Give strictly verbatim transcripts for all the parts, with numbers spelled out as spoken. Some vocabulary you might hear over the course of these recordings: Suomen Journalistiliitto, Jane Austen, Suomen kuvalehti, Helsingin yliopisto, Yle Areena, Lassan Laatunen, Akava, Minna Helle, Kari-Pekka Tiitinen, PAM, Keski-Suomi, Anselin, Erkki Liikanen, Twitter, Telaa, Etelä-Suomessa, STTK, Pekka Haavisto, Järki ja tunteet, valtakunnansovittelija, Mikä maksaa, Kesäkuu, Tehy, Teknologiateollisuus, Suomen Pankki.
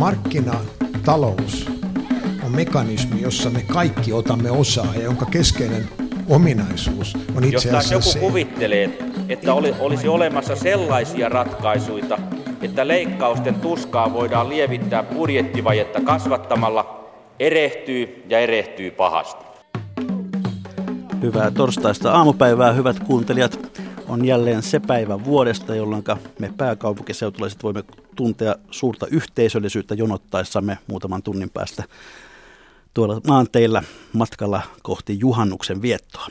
Markkinatalous on mekanismi, jossa me kaikki otamme osaa ja jonka keskeinen ominaisuus on itse asiassa joku se. Joku kuvittelee, että oli, olisi olemassa sellaisia ratkaisuja, että leikkausten tuskaa voidaan lievittää budjettivajetta kasvattamalla, erehtyy ja erehtyy pahasti. Hyvää torstaista aamupäivää, hyvät kuuntelijat. On jälleen se päivä vuodesta, jolloin me pääkaupunkiseutulaiset voimme tuntea suurta yhteisöllisyyttä jonottaessamme muutaman tunnin päästä tuolla maanteillä matkalla kohti juhannuksen viettoa.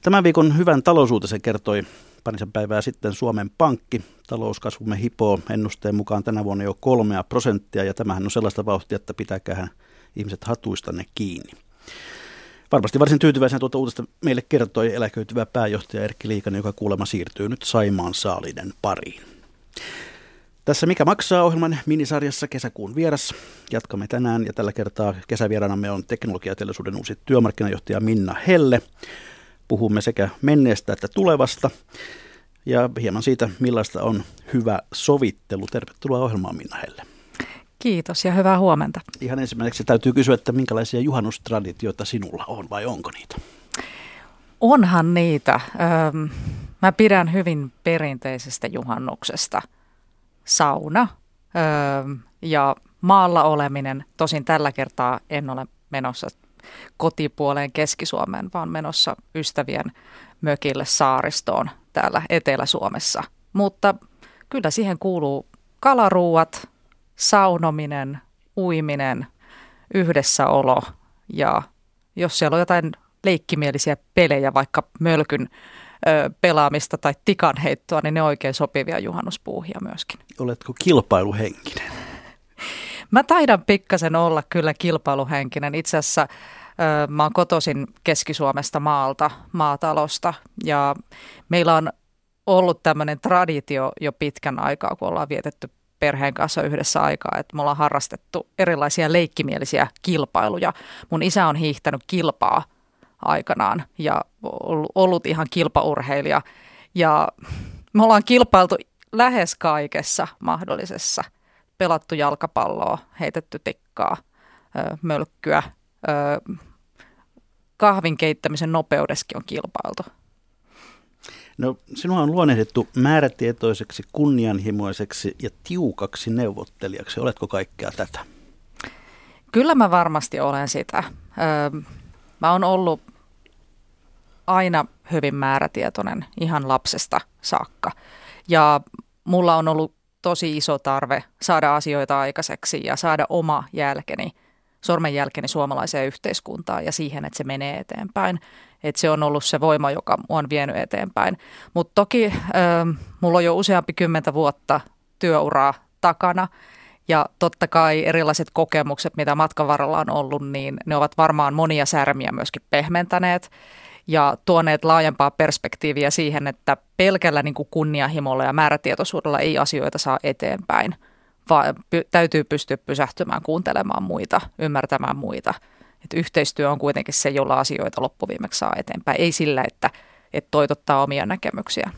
Tämän viikon hyvän talousuutisen kertoi parisen päivää sitten Suomen Pankki. Talouskasvumme hipoo ennusteen mukaan tänä vuonna jo kolmea prosenttia, ja tämähän on sellaista vauhtia, että pitäkäähän ihmiset hatuistanne kiinni. Varmasti varsin tyytyväisenä tuota uutista meille kertoi eläköityvä pääjohtaja Erkki Liikanen, joka kuulemma siirtyy nyt Saimaan saalinen pariin. Tässä Mikä maksaa -ohjelman minisarjassa Kesäkuun vieras. Jatkamme tänään, ja tällä kertaa kesävieraanamme on teknologiateollisuuden uusi työmarkkinajohtaja Minna Helle. Puhumme sekä menneestä että tulevasta ja hieman siitä, millaista on hyvä sovittelu. Tervetuloa ohjelmaan, Minna Helle. Kiitos ja hyvää huomenta. Ihan ensimmäiseksi täytyy kysyä, että minkälaisia juhannustraditioita sinulla on vai onko niitä? Onhan niitä. Öm, mä pidän hyvin perinteisestä juhannuksesta. Sauna öö, ja maalla oleminen. Tosin tällä kertaa en ole menossa kotipuoleen Keski-Suomeen, vaan menossa ystävien mökille saaristoon täällä Etelä-Suomessa. Mutta kyllä siihen kuuluu kalaruuat, saunominen, uiminen, yhdessäolo ja jos siellä on jotain leikkimielisiä pelejä, vaikka mölkyn pelaamista tai tikanheittoa, niin ne oikein sopivia juhannuspuuhia myöskin. Oletko kilpailuhenkinen? Mä taidan pikkasen olla kyllä kilpailuhenkinen. Itse asiassa mä oon kotoisin Keski-Suomesta maalta, maatalosta, ja meillä on ollut tämmöinen traditio jo pitkän aikaa, kun ollaan vietetty perheen kanssa yhdessä aikaa, että me ollaan harrastettu erilaisia leikkimielisiä kilpailuja. Mun isä on hiihtänyt kilpaa aikanaan ja ollut ihan kilpaurheilija, ja me ollaan kilpailtu lähes kaikessa mahdollisessa. Pelattu jalkapalloa, heitetty tikkaa, mölkkyä, kahvin keittämisen nopeudeskin on kilpailtu. No, sinua on luonnehdittu määrätietoiseksi, kunnianhimoiseksi ja tiukaksi neuvottelijaksi. Oletko kaikkea tätä? Kyllä mä varmasti olen sitä. Mä oon ollut aina hyvin määrätietoinen ihan lapsesta saakka, ja mulla on ollut tosi iso tarve saada asioita aikaiseksi ja saada oma jälkeni, sormenjälkeni suomalaiseen yhteiskuntaan ja siihen, että se menee eteenpäin. Että se on ollut se voima, joka mua on vienyt eteenpäin. Mutta toki äh, mulla on jo useampi kymmentä vuotta työuraa takana, ja totta kai erilaiset kokemukset, mitä matkan varrella on ollut, niin ne ovat varmaan monia särmiä myöskin pehmentäneet ja tuoneet laajempaa perspektiiviä siihen, että pelkällä niin kuin kunnianhimolla ja määrätietoisuudella ei asioita saa eteenpäin, vaan py- täytyy pystyä pysähtymään, kuuntelemaan muita, ymmärtämään muita. Et yhteistyö on kuitenkin se, jolla asioita loppuviimeksi saa eteenpäin, ei sillä, että et toitottaa omia näkemyksiä.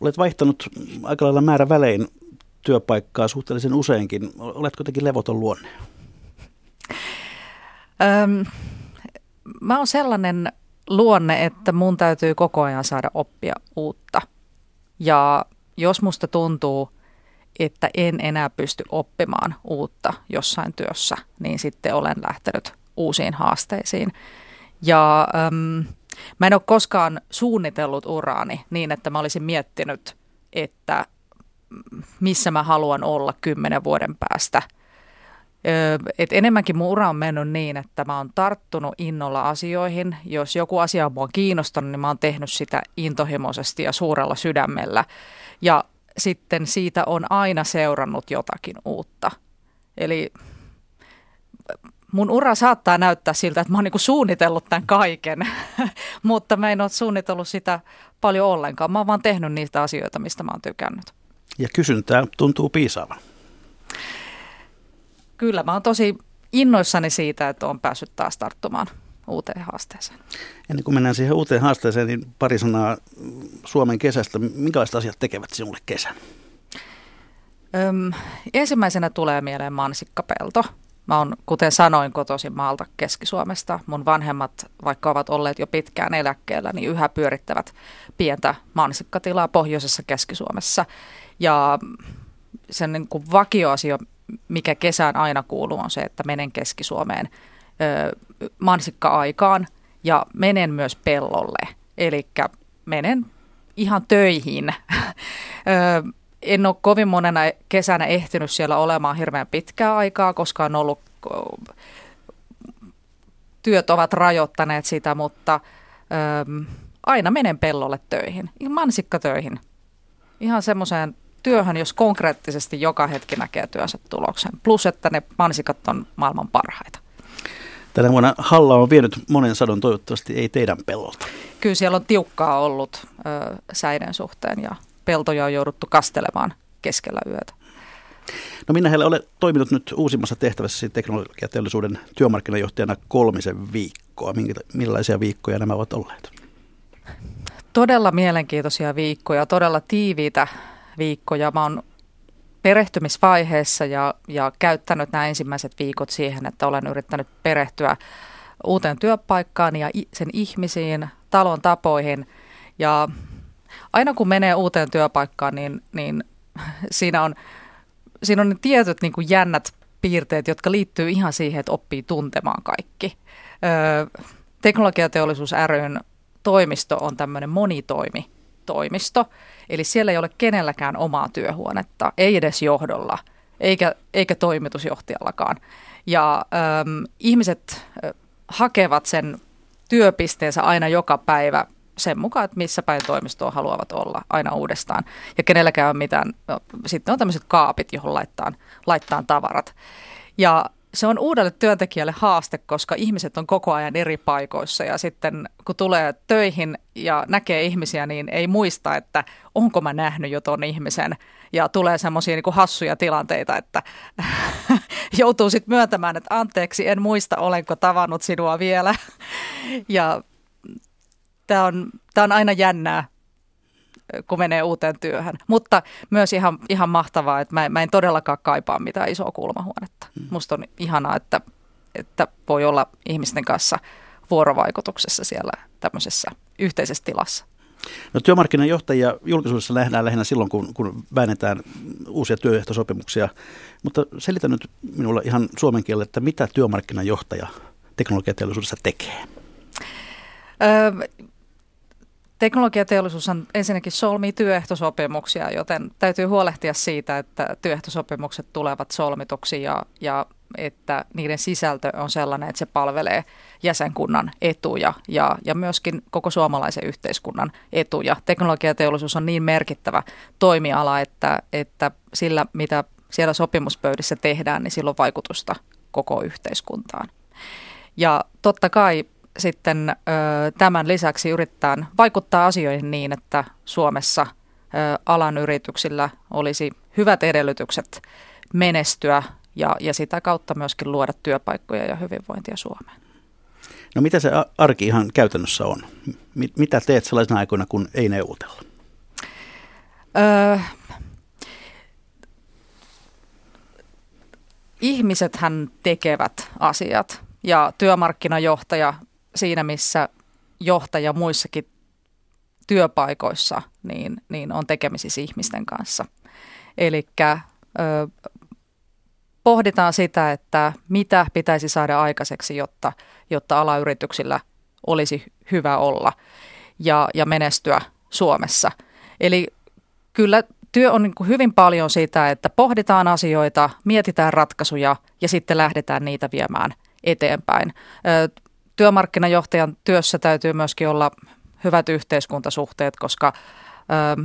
Olet vaihtanut aika lailla määrä välein työpaikkaa suhteellisen useinkin. Oletko jotenkin levoton luonne? Öm, mä oon sellainen luonne, että mun täytyy koko ajan saada oppia uutta. Ja jos musta tuntuu, että en enää pysty oppimaan uutta jossain työssä, niin sitten olen lähtenyt uusiin haasteisiin. Ja äm, mä en ole koskaan suunnitellut uraani niin, että mä olisin miettinyt, että missä mä haluan olla kymmenen vuoden päästä. Et enemmänkin mun ura on mennyt niin, että mä oon tarttunut innolla asioihin. Jos joku asia on mua kiinnostanut, niin mä oon tehnyt sitä intohimoisesti ja suurella sydämellä. Ja sitten siitä on aina seurannut jotakin uutta. Eli mun ura saattaa näyttää siltä, että mä oon niinku suunnitellut tämän kaiken, mutta mä en ole suunnitellut sitä paljon ollenkaan. Mä oon vaan tehnyt niitä asioita, mistä mä oon tykännyt. Ja kysyntää tuntuu piisaavan. Kyllä, mä oon tosi innoissani siitä, että oon päässyt taas tarttumaan uuteen haasteeseen. Ennen kuin mennään siihen uuteen haasteeseen, niin pari sanaa Suomen kesästä. Minkälaiset asiat tekevät sinulle kesän? Öm, ensimmäisenä tulee mieleen mansikkapelto. Mä oon, kuten sanoin, kotoisin maalta Keski-Suomesta. Mun vanhemmat, vaikka ovat olleet jo pitkään eläkkeellä, niin yhä pyörittävät pientä mansikkatilaa pohjoisessa Keski-Suomessa. Ja sen niin kuin vakioasia, mikä kesään aina kuuluu, on se, että menen Keski-Suomeen ö, mansikka-aikaan ja menen myös pellolle. Eli menen ihan töihin. ö, En ole kovin monena kesänä ehtinyt siellä olemaan hirveän pitkää aikaa, koska on ollut, työt ovat rajoittaneet sitä, mutta äm, aina menen pellolle töihin, ihan mansikkatöihin. Ihan semmoiseen työhön, jos konkreettisesti joka hetki näkee työnsä tuloksen. Plus, että ne mansikat on maailman parhaita. Tänä vuonna Halla on vienyt monen sadon, toivottavasti ei teidän pellolta. Kyllä siellä on tiukkaa ollut ö, säiden suhteen ja peltoja on jouduttu kastelemaan keskellä yötä. No Minna Helle, olet toiminut nyt uusimmassa tehtävässä teknologiateollisuuden työmarkkinajohtajana kolmisen viikkoa. Millaisia viikkoja nämä ovat olleet? Todella mielenkiintoisia viikkoja, todella tiiviitä viikkoja. Mä oon perehtymisvaiheessa ja, ja käyttänyt nämä ensimmäiset viikot siihen, että olen yrittänyt perehtyä uuteen työpaikkaan ja sen ihmisiin, talon tapoihin ja aina kun menee uuteen työpaikkaan, niin, niin siinä on, siinä on ne tietyt niin kuin jännät piirteet, jotka liittyy ihan siihen, että oppii tuntemaan kaikki. Öö, Teknologiateollisuus ry:n toimisto on tämmöinen monitoimitoimisto, eli siellä ei ole kenelläkään omaa työhuonetta, ei edes johdolla, eikä, eikä toimitusjohtajallakaan. Ja öö, ihmiset hakevat sen työpisteensä aina joka päivä sen mukaan, että missä päin toimistoa haluavat olla aina uudestaan. Ja kenelläkään on mitään. No, sitten on tämmöiset kaapit, johon laittaa, laittaa tavarat. Ja se on uudelle työntekijälle haaste, koska ihmiset on koko ajan eri paikoissa. Ja sitten kun tulee töihin ja näkee ihmisiä, niin ei muista, että onko mä nähnyt jo ton ihmisen. Ja tulee semmoisia niin kuin hassuja tilanteita, että joutuu sitten myöntämään, että anteeksi, en muista, olenko tavannut sinua vielä. Ja Tämä on, tämä on aina jännää, kun menee uuteen työhön, mutta myös ihan, ihan mahtavaa, että mä, mä en todellakaan kaipaa mitään isoa kulmahuonetta. Musta on ihanaa, että, että voi olla ihmisten kanssa vuorovaikutuksessa siellä tämmöisessä yhteisessä tilassa. No, työmarkkinajohtajia julkisuudessa nähdään lähinnä silloin, kun, kun väännetään uusia työehtosopimuksia, mutta selitä nyt minulle ihan suomen kielellä, että mitä työmarkkinajohtaja teknologiateollisuudessa tekee? Öö, Teknologiateollisuus ensinnäkin solmii työehtosopimuksia, joten täytyy huolehtia siitä, että työehtosopimukset tulevat solmituksi ja, ja että niiden sisältö on sellainen, että se palvelee jäsenkunnan etuja ja, ja myöskin koko suomalaisen yhteiskunnan etuja. Teknologiateollisuus on niin merkittävä toimiala, että, että sillä mitä siellä sopimuspöydissä tehdään, niin sillä on vaikutusta koko yhteiskuntaan. Ja totta kai sitten ö, tämän lisäksi yritetään vaikuttaa asioihin niin, että Suomessa ö, alan yrityksillä olisi hyvät edellytykset menestyä ja, ja sitä kautta myöskin luoda työpaikkoja ja hyvinvointia Suomeen. No mitä se arki ihan käytännössä on? Mitä teet sellaisena aikoina, kun ei neuvotella? Öö, ihmisethän tekevät asiat ja työmarkkinajohtaja siinä, missä johtaja muissakin työpaikoissa niin, niin on tekemisissä ihmisten kanssa. Elikkä pohditaan sitä, että mitä pitäisi saada aikaiseksi, jotta, jotta alayrityksillä olisi hyvä olla ja, ja menestyä Suomessa. Eli kyllä työ on niin kuin hyvin paljon sitä, että pohditaan asioita, mietitään ratkaisuja ja sitten lähdetään niitä viemään eteenpäin. Työmarkkinajohtajan työssä täytyy myöskin olla hyvät yhteiskuntasuhteet, koska ö,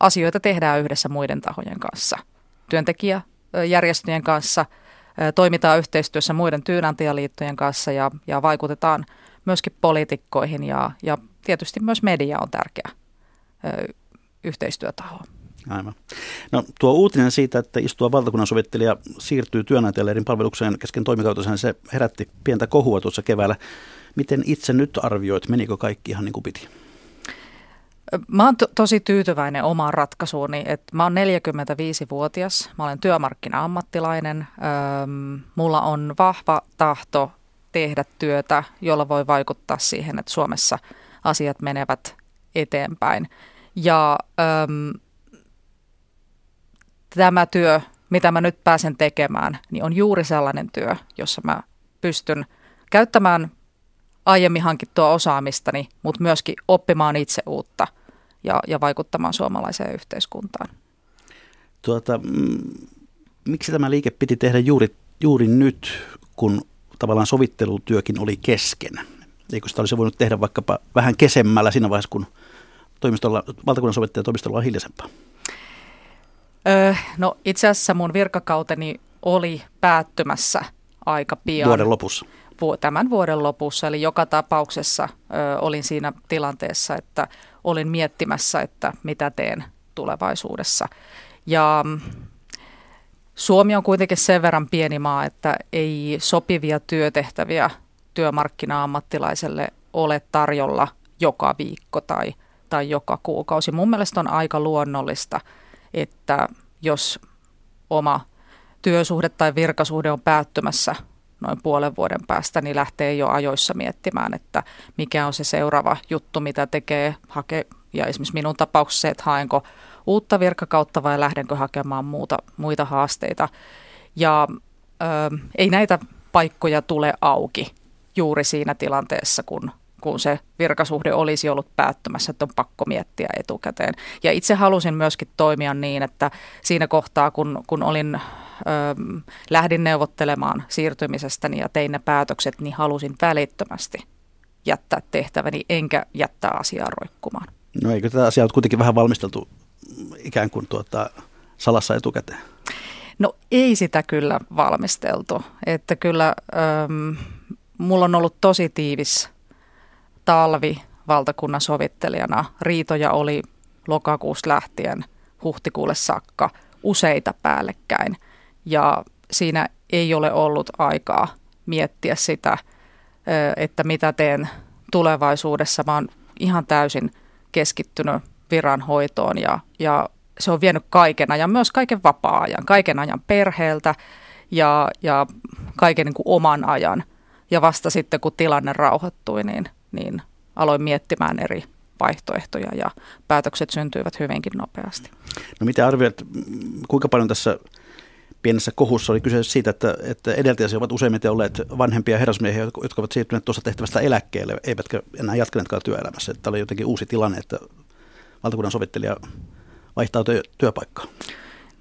asioita tehdään yhdessä muiden tahojen kanssa. Työntekijäjärjestöjen kanssa, ö, toimitaan yhteistyössä muiden työnantajaliittojen kanssa ja, ja vaikutetaan myöskin poliitikkoihin ja, ja tietysti myös media on tärkeä ö, yhteistyötaho. Aivan. No tuo uutinen siitä, että istuva valtakunnansovittelijä siirtyy työnantajalehdin palvelukseen kesken toimikautensa, se herätti pientä kohua tuossa keväällä. Miten itse nyt arvioit, menikö kaikki ihan niin kuin piti? Mä oon to- tosi tyytyväinen omaan ratkaisuuni, että mä oon neljäkymmentäviisivuotias, mä olen työmarkkina-ammattilainen, öö, mulla on vahva tahto tehdä työtä, jolla voi vaikuttaa siihen, että Suomessa asiat menevät eteenpäin. Ja öö, tämä työ, mitä mä nyt pääsen tekemään, niin on juuri sellainen työ, jossa mä pystyn käyttämään aiemmin hankittua osaamistani, mutta myöskin oppimaan itse uutta ja, ja vaikuttamaan suomalaiseen yhteiskuntaan. Tuota, miksi tämä liike piti tehdä juuri, juuri nyt, kun tavallaan sovittelutyökin oli kesken? Eikö sitä olisi voinut tehdä vaikkapa vähän kesemmällä siinä vaiheessa, kun toimistolla, valtakunnan sovittajan toimistolla on hiljaisempaa? Öö, no itse asiassa mun virkakauteni oli päättymässä aika pian. Vuoden lopussa. Tämän vuoden lopussa, eli joka tapauksessa ö, olin siinä tilanteessa, että olin miettimässä, että mitä teen tulevaisuudessa. Ja Suomi on kuitenkin sen verran pieni maa, että ei sopivia työtehtäviä työmarkkina-ammattilaiselle ole tarjolla joka viikko tai, tai joka kuukausi. Mun mielestä on aika luonnollista, että jos oma työsuhde tai virkasuhde on päättymässä noin puolen vuoden päästä, niin lähtee jo ajoissa miettimään, että mikä on se seuraava juttu, mitä tekee, hake, ja esimerkiksi minun tapauksessa se, että haenko uutta virkakautta vai lähdenkö hakemaan muuta, muita haasteita. Ja ö, ei näitä paikkoja tule auki juuri siinä tilanteessa, kun, kun se virkasuhde olisi ollut päättymässä, että on pakko miettiä etukäteen. Ja itse halusin myöskin toimia niin, että siinä kohtaa, kun, kun olin... Öm, lähdin neuvottelemaan siirtymisestäni ja tein ne päätökset, niin halusin välittömästi jättää tehtäväni, enkä jättää asiaa roikkumaan. No eikö tätä asiaa ole kuitenkin vähän valmisteltu ikään kuin tuota, salassa etukäteen? No ei sitä kyllä valmisteltu. Että kyllä öm, mulla on ollut tosi tiivis talvi valtakunnan sovittelijana. Riitoja oli lokakuusta lähtien huhtikuulle saakka. Useita päällekkäin, ja siinä ei ole ollut aikaa miettiä sitä, että mitä teen tulevaisuudessa. Mä oon ihan täysin keskittynyt viranhoitoon ja, ja se on vienyt kaiken ajan, myös kaiken vapaa-ajan, kaiken ajan perheeltä ja, ja kaiken niin kuin oman ajan. Ja vasta sitten, kun tilanne rauhoittui, niin, niin aloin miettimään eri vaihtoehtoja ja päätökset syntyivät hyvinkin nopeasti. No mitä arvioit, kuinka paljon tässä pienessä kohussa oli kyse siitä, että, että edeltäjäsi ovat useimmiten olleet vanhempia herrasmiehiä, jotka ovat siirtyneet tuossa tehtävästä eläkkeelle, eivätkä enää jatkaneetkaan työelämässä. Tämä oli jotenkin uusi tilanne, että valtakunnan sovittelija vaihtaa työpaikkaa.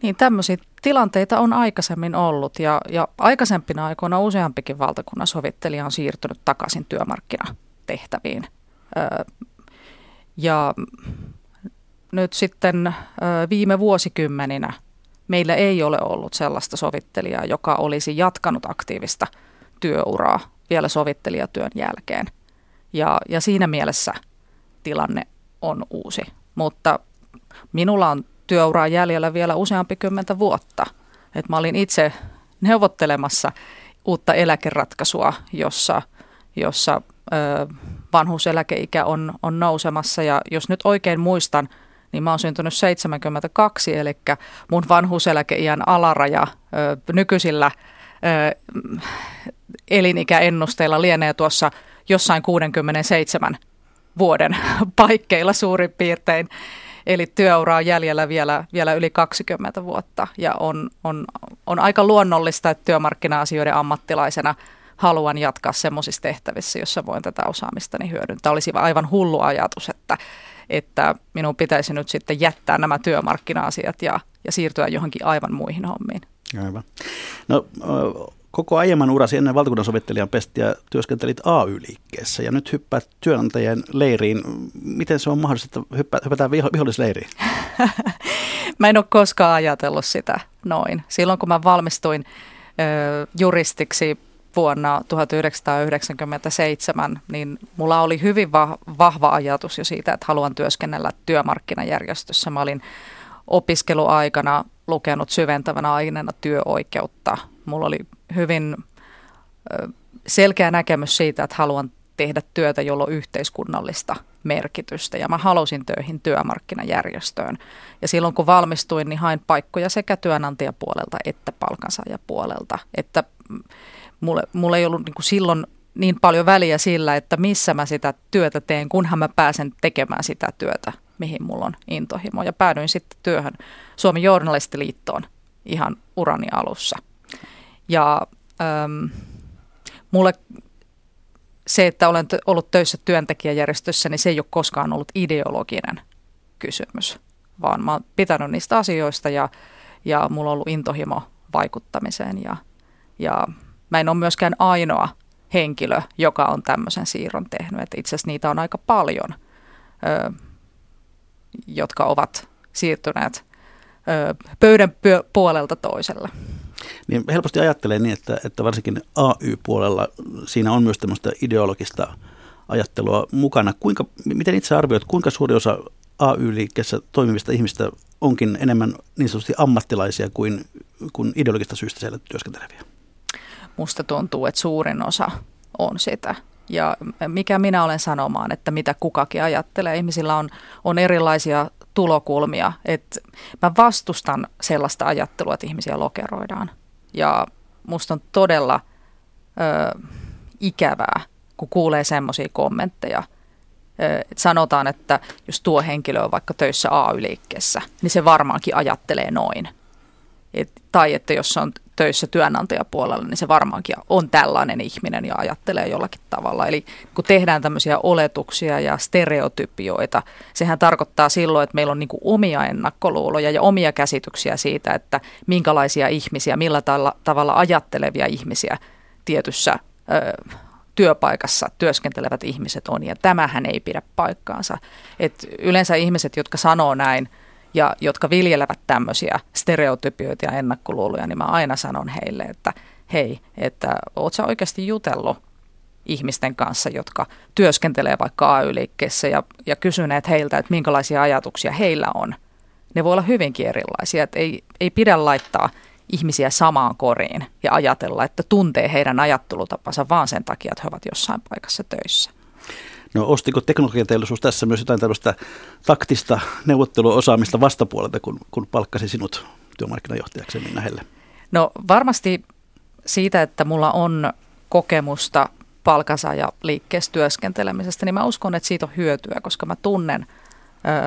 Niin, tämmöisiä tilanteita on aikaisemmin ollut ja, ja aikaisempina aikoina useampikin valtakunnan sovittelija on siirtynyt takaisin työmarkkinatehtäviin. Öö, Ja nyt sitten viime vuosikymmeninä meillä ei ole ollut sellaista sovittelijaa, joka olisi jatkanut aktiivista työuraa vielä sovittelijatyön jälkeen. Ja, ja siinä mielessä tilanne on uusi. Mutta minulla on työuraa jäljellä vielä useampi kymmentä vuotta. Et mä olin itse neuvottelemassa uutta eläkeratkaisua, jossa... jossa vanhuuseläkeikä on, on nousemassa, ja jos nyt oikein muistan, niin mä oon syntynyt seitsemänkymmentäkaksi, eli mun vanhuuseläkeiän alaraja ö, nykyisillä ö, elinikäennusteilla lienee tuossa jossain kuudenkymmenenseitsemän vuoden paikkeilla suurin piirtein, eli työura on jäljellä vielä, vielä yli kaksikymmentä vuotta, ja on, on, on aika luonnollista, että työmarkkina-asioiden ammattilaisena haluan jatkaa semmoisissa tehtävissä, jossa voin tätä osaamistani hyödyntää. Olisi aivan hullu ajatus, että, että minun pitäisi nyt sitten jättää nämä työmarkkina-asiat ja, ja siirtyä johonkin aivan muihin hommiin. Aivan. No, koko aiemman urasi ennen valtakunnansovittelijan pestiä työskentelit A Y-liikkeessä ja nyt hyppäät työnantajien leiriin. Miten se on mahdollista, että hyppää, hypätään viho, vihollisleiriin? Mä en ole koskaan ajatellut sitä noin. Silloin kun mä valmistuin ö, juristiksi vuonna tuhatyhdeksänsataayhdeksänkymmentäseitsemän, niin mulla oli hyvin vahva ajatus jo siitä, että haluan työskennellä työmarkkinajärjestössä. Mä olin opiskeluaikana lukenut syventävänä aineena työoikeutta. Mulla oli hyvin selkeä näkemys siitä, että haluan tehdä työtä, jolla on yhteiskunnallista merkitystä. Ja mä halusin töihin työmarkkinajärjestöön. Ja silloin kun valmistuin, niin hain paikkoja sekä työnantajapuolelta että palkansaajapuolelta. Että mulle, mulle ei ollut niin kuin silloin niin paljon väliä sillä, että missä mä sitä työtä teen, kunhan mä pääsen tekemään sitä työtä, mihin mulla on intohimo. Ja päädyin sitten työhön Suomen Journalistiliittoon ihan urani alussa. Ja äm, mulle se, että olen ollut töissä työntekijäjärjestössä, niin se ei ole koskaan ollut ideologinen kysymys, vaan mä oon pitänyt niistä asioista ja, ja mulla on ollut intohimo vaikuttamiseen. Ja, ja mä en ole myöskään ainoa henkilö, joka on tämmöisen siirron tehnyt. Et itse asiassa niitä on aika paljon, ö, jotka ovat siirtyneet ö, pöydän puolelta toiselle. Niin helposti ajattelee niin, että, että varsinkin A Y-puolella siinä on myös tämmöistä ideologista ajattelua mukana. Kuinka, miten itse arvioit, kuinka suuri osa A Y-liikkeessä toimivista ihmistä onkin enemmän niin sanotusti ammattilaisia kuin, kuin ideologista syystä siellä työskenteleviä? Musta tuntuu, että suurin osa on sitä. Ja mikä minä olen sanomaan, että mitä kukakin ajattelee. Ihmisillä on, on erilaisia tulokulmia. Et mä vastustan sellaista ajattelua, että ihmisiä lokeroidaan. Ja musta on todella ö, ikävää, kun kuulee semmoisia kommentteja. Ö, et sanotaan, että jos tuo henkilö on vaikka töissä A Y-liikkeessä, niin se varmaankin ajattelee noin. Et, tai että jos on töissä työnantajapuolella, niin se varmaankin on tällainen ihminen ja ajattelee jollakin tavalla. Eli kun tehdään tämmöisiä oletuksia ja stereotypioita, sehän tarkoittaa silloin, että meillä on niin kuin omia ennakkoluuloja ja omia käsityksiä siitä, että minkälaisia ihmisiä, millä tavalla ajattelevia ihmisiä tietyssä ö, työpaikassa työskentelevät ihmiset on. Ja tämähän ei pidä paikkaansa. Et yleensä ihmiset, jotka sanoo näin, ja jotka viljelevät tämmöisiä stereotypioita ja ennakkoluuloja, niin mä aina sanon heille, että hei, että oot sä oikeasti jutellut ihmisten kanssa, jotka työskentelee vaikka A Y-liikkeessä ja, ja kysyneet heiltä, että minkälaisia ajatuksia heillä on. Ne voi olla hyvinkin erilaisia, että ei, ei pidä laittaa ihmisiä samaan koriin ja ajatella, että tuntee heidän ajattelutapansa vaan sen takia, että he ovat jossain paikassa töissä. No ostiko teknologiateollisuus tässä myös jotain tällaista taktista neuvotteluosaamista vastapuolelta, kun, kun palkkasi sinut työmarkkinajohtajaksi Minna Helle? No varmasti siitä, että mulla on kokemusta palkansaajaliikkeessä työskentelemisestä, niin mä uskon, että siitä on hyötyä, koska mä tunnen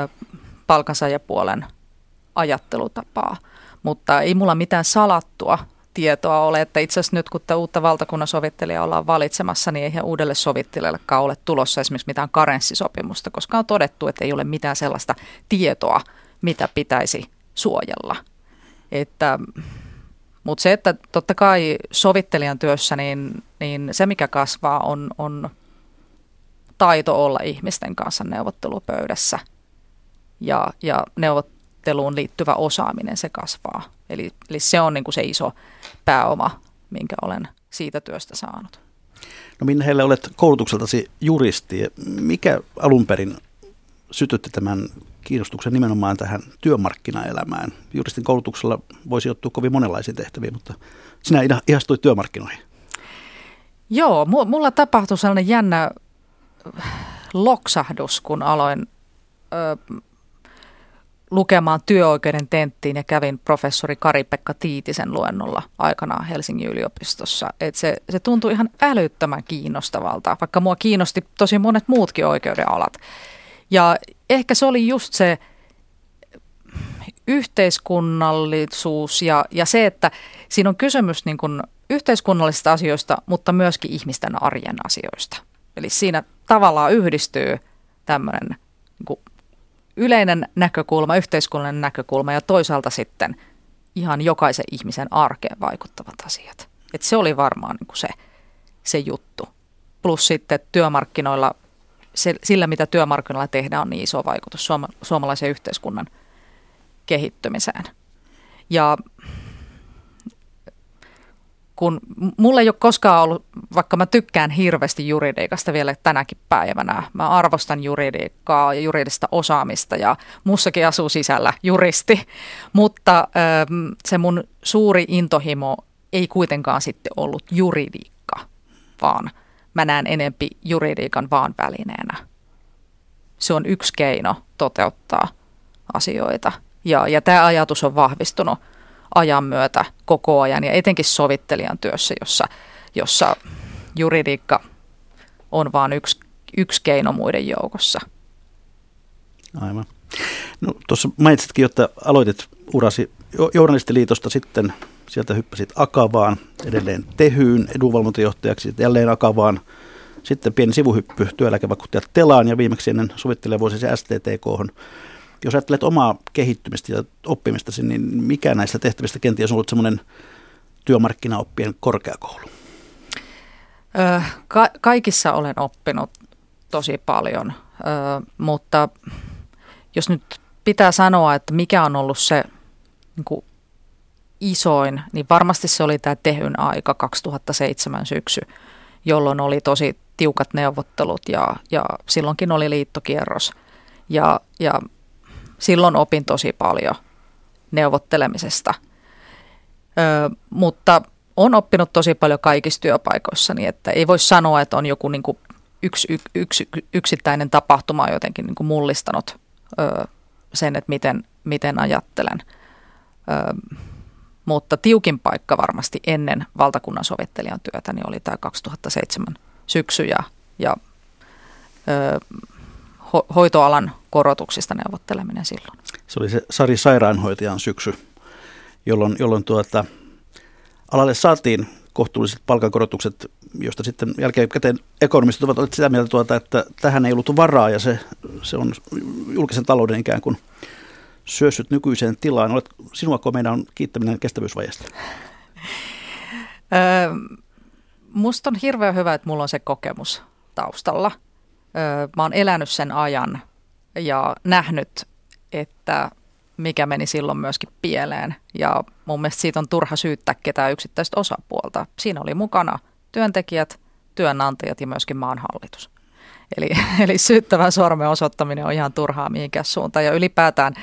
ö, palkansaajapuolen ajattelutapaa, mutta ei mulla mitään salattua tietoa ole, että itse asiassa nyt kun uutta valtakunnan sovittelijaa ollaan valitsemassa, niin eihän uudelle sovittelijallekaan ole tulossa esimerkiksi mitään karenssisopimusta, koska on todettu, että ei ole mitään sellaista tietoa, mitä pitäisi suojella. Että, mutta se, että totta kai sovittelijan työssä, niin, niin se mikä kasvaa on, on taito olla ihmisten kanssa neuvottelupöydässä ja, ja neuvotteluun liittyvä osaaminen, se kasvaa. Eli, eli se on niin kuin se iso pääoma, minkä olen siitä työstä saanut. No Minna Helle, olet koulutukseltasi juristi. Mikä alun perin sytytti tämän kiinnostuksen nimenomaan tähän työmarkkinaelämään? Juristin koulutuksella voisi ottaa kovin monenlaisia tehtäviä, mutta sinä ihastuit työmarkkinoihin. Joo, mulla tapahtui sellainen jännä loksahdus, kun aloin Öö, lukemaan työoikeuden tenttiin ja kävin professori Kari-Pekka Tiitisen luennolla aikanaan Helsingin yliopistossa. Et se, se tuntui ihan älyttömän kiinnostavalta, vaikka mua kiinnosti tosi monet muutkin oikeuden alat. Ja ehkä se oli just se yhteiskunnallisuus ja, ja se, että siinä on kysymys niin kuin yhteiskunnallisista asioista, mutta myöskin ihmisten arjen asioista. Eli siinä tavallaan yhdistyy tämmöinen niin kuin yleinen näkökulma, yhteiskunnallinen näkökulma ja toisaalta sitten ihan jokaisen ihmisen arkeen vaikuttavat asiat. Et se oli varmaan niin kuin se, se juttu. Plus sitten työmarkkinoilla, se, sillä mitä työmarkkinoilla tehdään on niin iso vaikutus suoma, suomalaisen yhteiskunnan kehittymiseen. Ja kun mulla ei ole koskaan ollut, vaikka mä tykkään hirveästi juridiikasta vielä tänäkin päivänä, mä arvostan juridiikkaa ja juridista osaamista ja mussakin asuu sisällä juristi, mutta se mun suuri intohimo ei kuitenkaan sitten ollut juridiikka, vaan mä näen enempi juridiikan vaan välineenä. Se on yksi keino toteuttaa asioita. Ja, ja tämä ajatus on vahvistunut ajan myötä koko ajan ja etenkin sovittelijan työssä, jossa, jossa juridiikka on vaan yksi, yksi keino muiden joukossa. Aivan. No, tuossa mainitsitkin, että aloitit urasi Journalistiliitosta, sitten sieltä hyppäsit Akavaan, edelleen Tehyyn edunvalvontajohtajaksi, jälleen Akavaan, sitten pieni sivuhyppy työeläkevakuuttajat Telaan ja viimeksi ennen sovittelevuosisia S T T K:hon. Jos ajattelet omaa kehittymistä ja oppimistasi, niin mikä näistä tehtävistä kenties on ollut semmoinen työmarkkinaoppien korkeakoulu? Öö, ka- kaikissa olen oppinut tosi paljon, öö, mutta jos nyt pitää sanoa, että mikä on ollut se niin kuin isoin, niin varmasti se oli tämä Tehyn aika kaksituhattaseitsemän syksy, jolloin oli tosi tiukat neuvottelut ja, ja silloinkin oli liittokierros ja, ja silloin opin tosi paljon neuvottelemisesta, Ö, mutta olen oppinut tosi paljon kaikissa työpaikoissani, että ei voi sanoa, että on joku niin kuin yksi, yksi, yksittäinen tapahtuma jotenkin niin kuin mullistanut ö, sen, että miten, miten ajattelen. Ö, mutta tiukin paikka varmasti ennen valtakunnan sovittelijan työtä niin oli tämä kaksituhattaseitsemän syksy ja, ja ö, ho, hoitoalan korotuksista neuvotteleminen silloin. Se oli se Sari Sairaanhoitajan syksy, jolloin, jolloin tuota, alalle saatiin kohtuulliset palkankorotukset, joista sitten jälkeenkäteen ekonomistit ovat sitä mieltä, tuota, että tähän ei ollut varaa ja se, se on julkisen talouden ikään kuin syössyt nykyiseen tilaan. Olet sinua, kun meidän on kiittäminen kestävyysvajeesta. Musta on hirveän hyvä, että mulla on se kokemus taustalla. Mä oon elänyt sen ajan ja nähnyt, että mikä meni silloin myöskin pieleen. Ja mun mielestä siitä on turha syyttää ketään yksittäistä osapuolta. Siinä oli mukana työntekijät, työnantajat ja myöskin maan hallitus. Eli, eli syyttävän sormen osoittaminen on ihan turhaa mihinkään suuntaan. Ja ylipäätään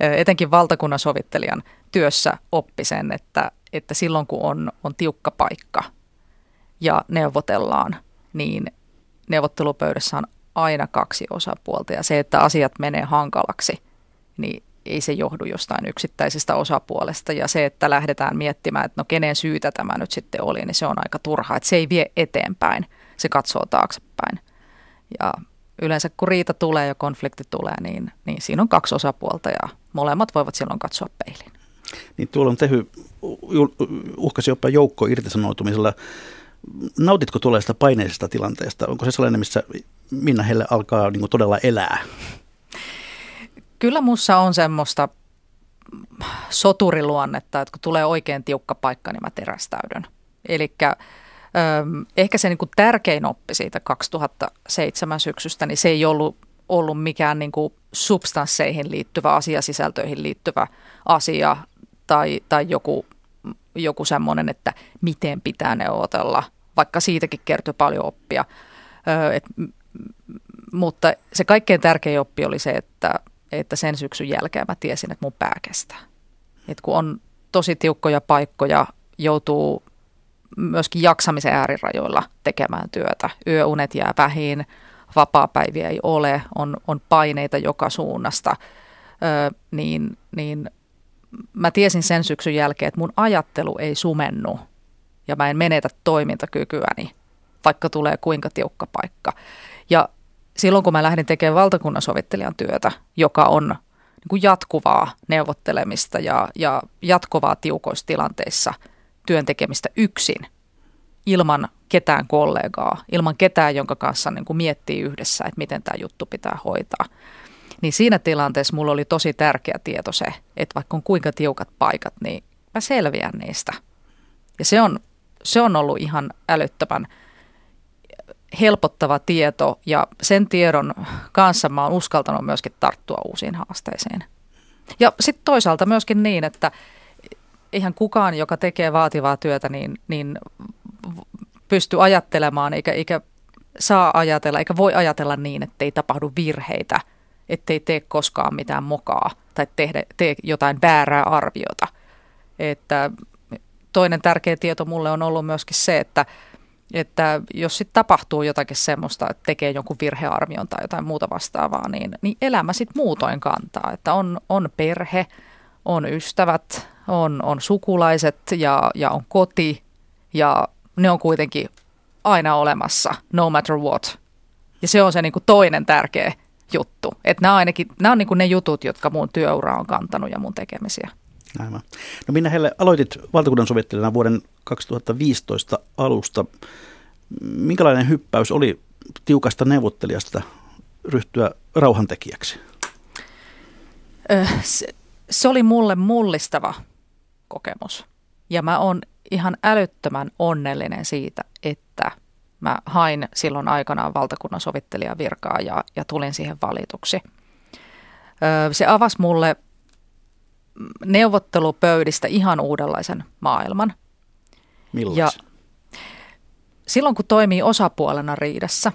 etenkin valtakunnan sovittelijan työssä oppi sen, että, että silloin kun on, on tiukka paikka ja neuvotellaan, niin neuvottelupöydässä on aina kaksi osapuolta. Ja se, että asiat menee hankalaksi, niin ei se johdu jostain yksittäisestä osapuolesta. Ja se, että lähdetään miettimään, että no kenen syytä tämä nyt sitten oli, niin se on aika turhaa. Että se ei vie eteenpäin, se katsoo taaksepäin. Ja yleensä kun riita tulee ja konflikti tulee, niin, niin siinä on kaksi osapuolta ja molemmat voivat silloin katsoa peiliin. Niin tuolla on Tehy uhkasi jopa joukko irtisanoutumisella. Nautitko tuollaisesta paineisesta tilanteesta? Onko se sellainen, missä Minna Helle alkaa niin kuin todella elää? Kyllä minussa on semmoista soturiluonnetta, että kun tulee oikein tiukka paikka, niin mä terästäydyn. Elikkä ehkä se niin kuin tärkein oppi siitä kaksituhattaseitsemän syksystä, niin se ei ollut, ollut mikään niin kuin substansseihin liittyvä asia, sisältöihin liittyvä asia tai, tai joku, joku semmoinen, että miten pitää neuvotella, vaikka siitäkin kertyi paljon oppia. Et, mutta se kaikkein tärkein oppi oli se, että, että sen syksyn jälkeen mä tiesin, että mun pää kestää. Et kun on tosi tiukkoja paikkoja, joutuu myöskin jaksamisen äärirajoilla tekemään työtä. Yöunet jää vähin, vapaapäiviä ei ole, on, on paineita joka suunnasta. Ö, niin, niin mä tiesin sen syksyn jälkeen, että mun ajattelu ei sumennu ja mä en menetä toimintakykyäni, vaikka tulee kuinka tiukka paikka. Ja silloin kun mä lähdin tekemään valtakunnan sovittelijan työtä, joka on niin kuin jatkuvaa neuvottelemista ja, ja jatkuvaa tiukoistilanteissa työn tekemistä yksin, ilman ketään kollegaa, ilman ketään, jonka kanssa niin kuin miettii yhdessä, että miten tämä juttu pitää hoitaa. Niin siinä tilanteessa mulla oli tosi tärkeä tieto se, että vaikka on kuinka tiukat paikat, niin mä selviän niistä. Ja se on, se on ollut ihan älyttömän helpottava tieto, ja sen tiedon kanssa mä oon uskaltanut myöskin tarttua uusiin haasteisiin. Ja sitten toisaalta myöskin niin, että eihän kukaan, joka tekee vaativaa työtä, niin, niin pysty ajattelemaan, eikä, eikä saa ajatella, eikä voi ajatella niin, ettei tapahdu virheitä, ettei tee koskaan mitään mokaa tai tehdä, tee jotain väärää arviota. Että toinen tärkeä tieto mulle on ollut myöskin se, että Että jos sitten tapahtuu jotakin semmoista, että tekee jonkun virhearvion tai jotain muuta vastaavaa, niin, niin elämä sitten muutoin kantaa. Että on, on perhe, on ystävät, on, on sukulaiset ja, ja on koti ja ne on kuitenkin aina olemassa, no matter what. Ja se on se niinku toinen tärkeä juttu. Että nämä, ainakin, nämä on niinku ne jutut, jotka mun työura on kantanut ja mun tekemisiä. Aivan. No Minna Helle, aloitit valtakunnansovittelijana vuoden kaksituhattaviisitoista alusta. Minkälainen hyppäys oli tiukasta neuvottelijasta ryhtyä rauhantekijäksi? Se, se oli mulle mullistava kokemus. Ja mä oon ihan älyttömän onnellinen siitä, että mä hain silloin aikanaan valtakunnansovittelijan virkaa ja, ja tulin siihen valituksi. Se avasi mulle neuvottelupöydistä ihan uudenlaisen maailman. Millaisen? Ja silloin kun toimii osapuolena riidassa,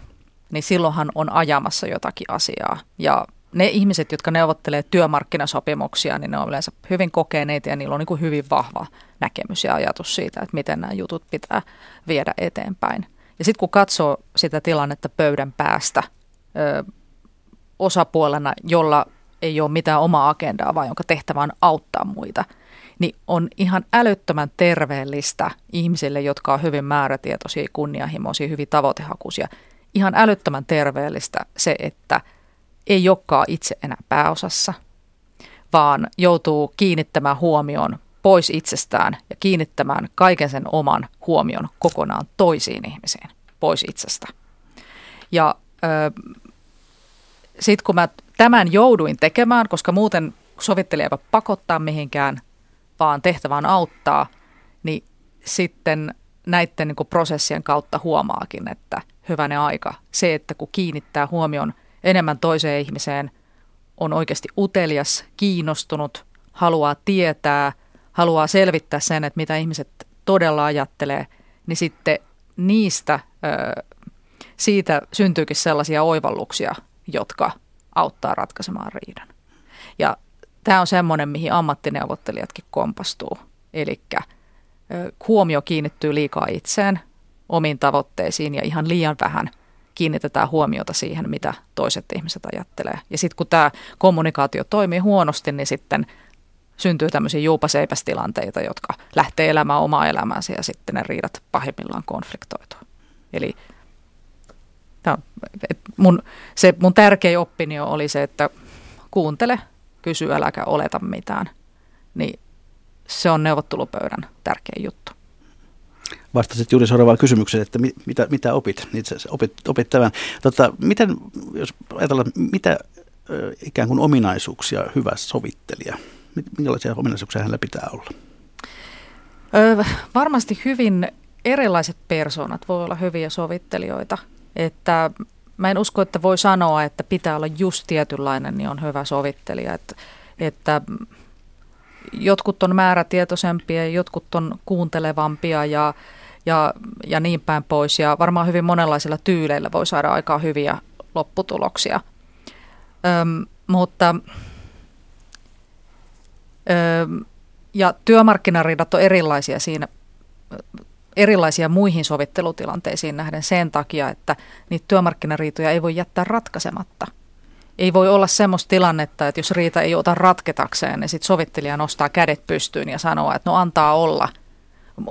niin silloinhan on ajamassa jotakin asiaa. Ja ne ihmiset, jotka neuvottelee työmarkkinasopimuksia, niin ne on yleensä hyvin kokeneita ja niillä on niin kuin hyvin vahva näkemys ja ajatus siitä, että miten nämä jutut pitää viedä eteenpäin. Ja sitten kun katsoo sitä tilannetta pöydän päästä ö, osapuolena, jolla ei ole mitään omaa agendaa, vaan jonka tehtävä on auttaa muita, niin on ihan älyttömän terveellistä ihmisille, jotka on hyvin määrätietoisia, kunnianhimoisia, hyvin tavoitehakuisia. Ihan älyttömän terveellistä se, että ei olekaan itse enää pääosassa, vaan joutuu kiinnittämään huomion pois itsestään ja kiinnittämään kaiken sen oman huomion kokonaan toisiin ihmisiin, pois itsestä. Ja äh, sitten kun mä tämän jouduin tekemään, koska muuten sovittelija ei voi pakottaa mihinkään, vaan tehtävä on auttaa, niin sitten näiden niin kuin prosessien kautta huomaakin, että hyvänen aika. Se, että kun kiinnittää huomion enemmän toiseen ihmiseen, on oikeasti utelias, kiinnostunut, haluaa tietää, haluaa selvittää sen, että mitä ihmiset todella ajattelee, niin sitten niistä, siitä syntyykin sellaisia oivalluksia, jotka auttaa ratkaisemaan riidan. Ja tämä on semmoinen, mihin ammattineuvottelijatkin kompastuu. Eli huomio kiinnittyy liikaa itseen, omiin tavoitteisiin ja ihan liian vähän kiinnitetään huomiota siihen, mitä toiset ihmiset ajattelee. Ja sitten kun tämä kommunikaatio toimii huonosti, niin sitten syntyy tämmöisiä juupaseipästilanteita, jotka lähtee elämään omaa elämäänsä ja sitten ne riidat pahimmillaan konfliktoituu. Eli no, mun, se, mun tärkeä oppinio oli se, että kuuntele, kysy, äläkä oleta mitään. Niin se on neuvottelupöydän tärkeä juttu. Vastasit juuri seuraavaan kysymykseen, että mit, mitä, mitä opit? Itse opit, opit tämän. Tota, miten, jos ajatellaan, mitä ikään kuin ominaisuuksia hyvä sovittelija, minkälaisia ominaisuuksia hänellä pitää olla? Öö, varmasti hyvin erilaiset persoonat voi olla hyviä sovittelijoita. Että mä en usko, että voi sanoa, että pitää olla just tietynlainen, niin on hyvä sovittelija. Että, että jotkut on määrätietoisempia, jotkut on kuuntelevampia ja, ja, ja niin päin pois. Ja varmaan hyvin monenlaisilla tyyleillä voi saada aika hyviä lopputuloksia. Öm, mutta öm, ja työmarkkinariidat on erilaisia siinä erilaisia muihin sovittelutilanteisiin nähden sen takia, että niitä työmarkkinariitoja ei voi jättää ratkaisematta. Ei voi olla semmoista tilannetta, että jos riita ei ota ratketakseen, niin sitten sovittelija nostaa kädet pystyyn ja sanoo, että no antaa olla.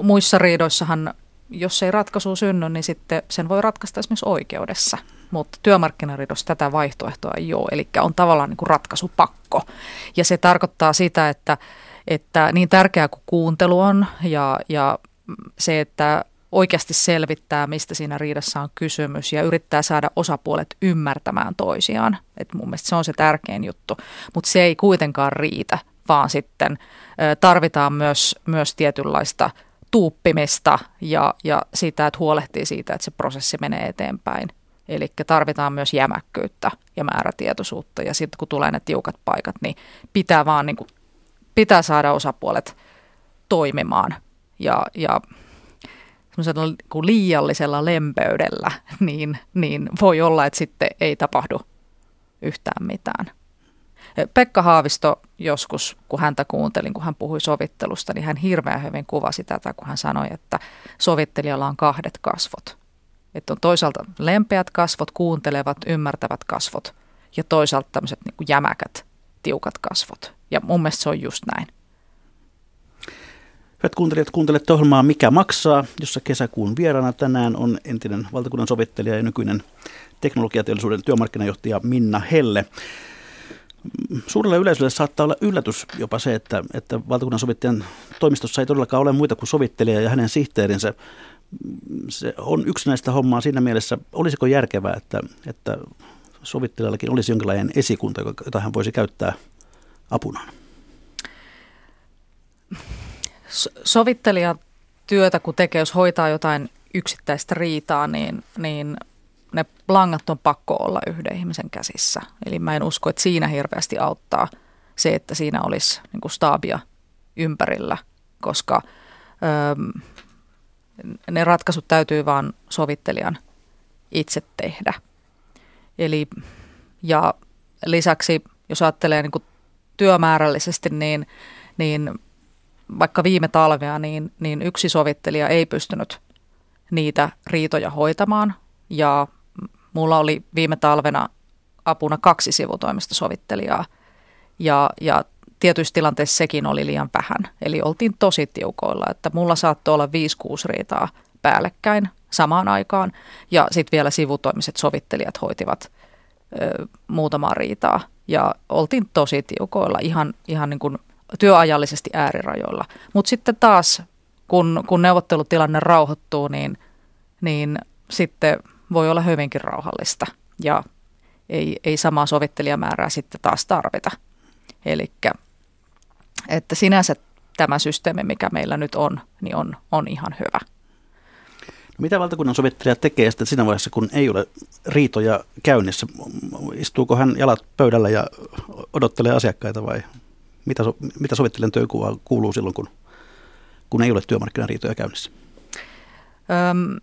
Muissa riidoissahan, jos ei ratkaisu synny, niin sitten sen voi ratkaista esimerkiksi oikeudessa. Mutta työmarkkinariidossa tätä vaihtoehtoa ei ole, eli on tavallaan niin kuin ratkaisupakko. Ja se tarkoittaa sitä, että, että niin tärkeää kuin kuuntelu on ja, ja se, että oikeasti selvittää, mistä siinä riidassa on kysymys ja yrittää saada osapuolet ymmärtämään toisiaan. Et mun mielestä se on se tärkein juttu, mutta se ei kuitenkaan riitä, vaan sitten tarvitaan myös, myös tietynlaista tuuppimista ja, ja sitä, että huolehtii siitä, että se prosessi menee eteenpäin. Eli tarvitaan myös jämäkkyyttä ja määrätietoisuutta ja sitten kun tulee ne tiukat paikat, niin pitää, vaan, niin kuin, pitää saada osapuolet toimimaan. Ja, ja semmoisella liiallisella lempeydellä, niin, niin voi olla, että sitten ei tapahdu yhtään mitään. Pekka Haavisto joskus, kun häntä kuuntelin, kun hän puhui sovittelusta, niin hän hirveän hyvin kuvasi tätä, kun hän sanoi, että sovittelijalla on kahdet kasvot. Että on toisaalta lempeät kasvot, kuuntelevat, ymmärtävät kasvot ja toisaalta tämmöiset niin kuin jämäkät, tiukat kasvot. Ja mun mielestä se on just näin. Hyvät kuuntelijat, kuuntelette ohjelmaa Mikä maksaa, jossa kesäkuun vieraana tänään on entinen valtakunnan sovittelija ja nykyinen teknologiateollisuuden työmarkkinajohtaja Minna Helle. Suurella yleisöllä saattaa olla yllätys jopa se, että, että valtakunnan sovittajan toimistossa ei todellakaan ole muita kuin sovittelija ja hänen sihteerinsä. Se on yksinäistä hommaa siinä mielessä, olisiko järkevää, että, että sovittelijallakin olisi jonkinlainen esikunta, jota hän voisi käyttää apunaan? Sovittelijan työtä, kun tekee, jos hoitaa jotain yksittäistä riitaa, niin, niin ne langat on pakko olla yhden ihmisen käsissä. Eli mä en usko, että siinä hirveästi auttaa se, että siinä olisi niin kuin staabia ympärillä, koska öö, ne ratkaisut täytyy vaan sovittelijan itse tehdä. Eli, ja lisäksi, jos ajattelee niin kuin työmäärällisesti, niin, niin vaikka viime talvea, niin, niin yksi sovittelija ei pystynyt niitä riitoja hoitamaan. Ja mulla oli viime talvena apuna kaksi sivutoimistosovittelijaa. Ja, ja tietyissä tilanteissa sekin oli liian vähän. Eli oltiin tosi tiukoilla, että mulla saattoi olla viisi kuusi riitaa päällekkäin samaan aikaan. Ja sitten vielä sivutoimiset sovittelijat hoitivat ö, muutamaa riitaa. Ja oltiin tosi tiukoilla, ihan, ihan niin kuin työajallisesti äärirajoilla. Mutta sitten taas, kun, kun neuvottelutilanne rauhoittuu, niin, niin sitten voi olla hyvinkin rauhallista ja ei, ei samaa sovittelijamäärää sitten taas tarvita. Elikkä, että sinänsä tämä systeemi, mikä meillä nyt on, niin on, on ihan hyvä. No mitä valtakunnan sovittelija tekee sitten siinä vaiheessa, kun ei ole riitoja käynnissä? Istuuko hän jalat pöydällä ja odottelee asiakkaita vai mitä, so, mitä sovittelijan työkuva kuuluu silloin, kun, kun ei ole työmarkkinariitoja käynnissä? Öm,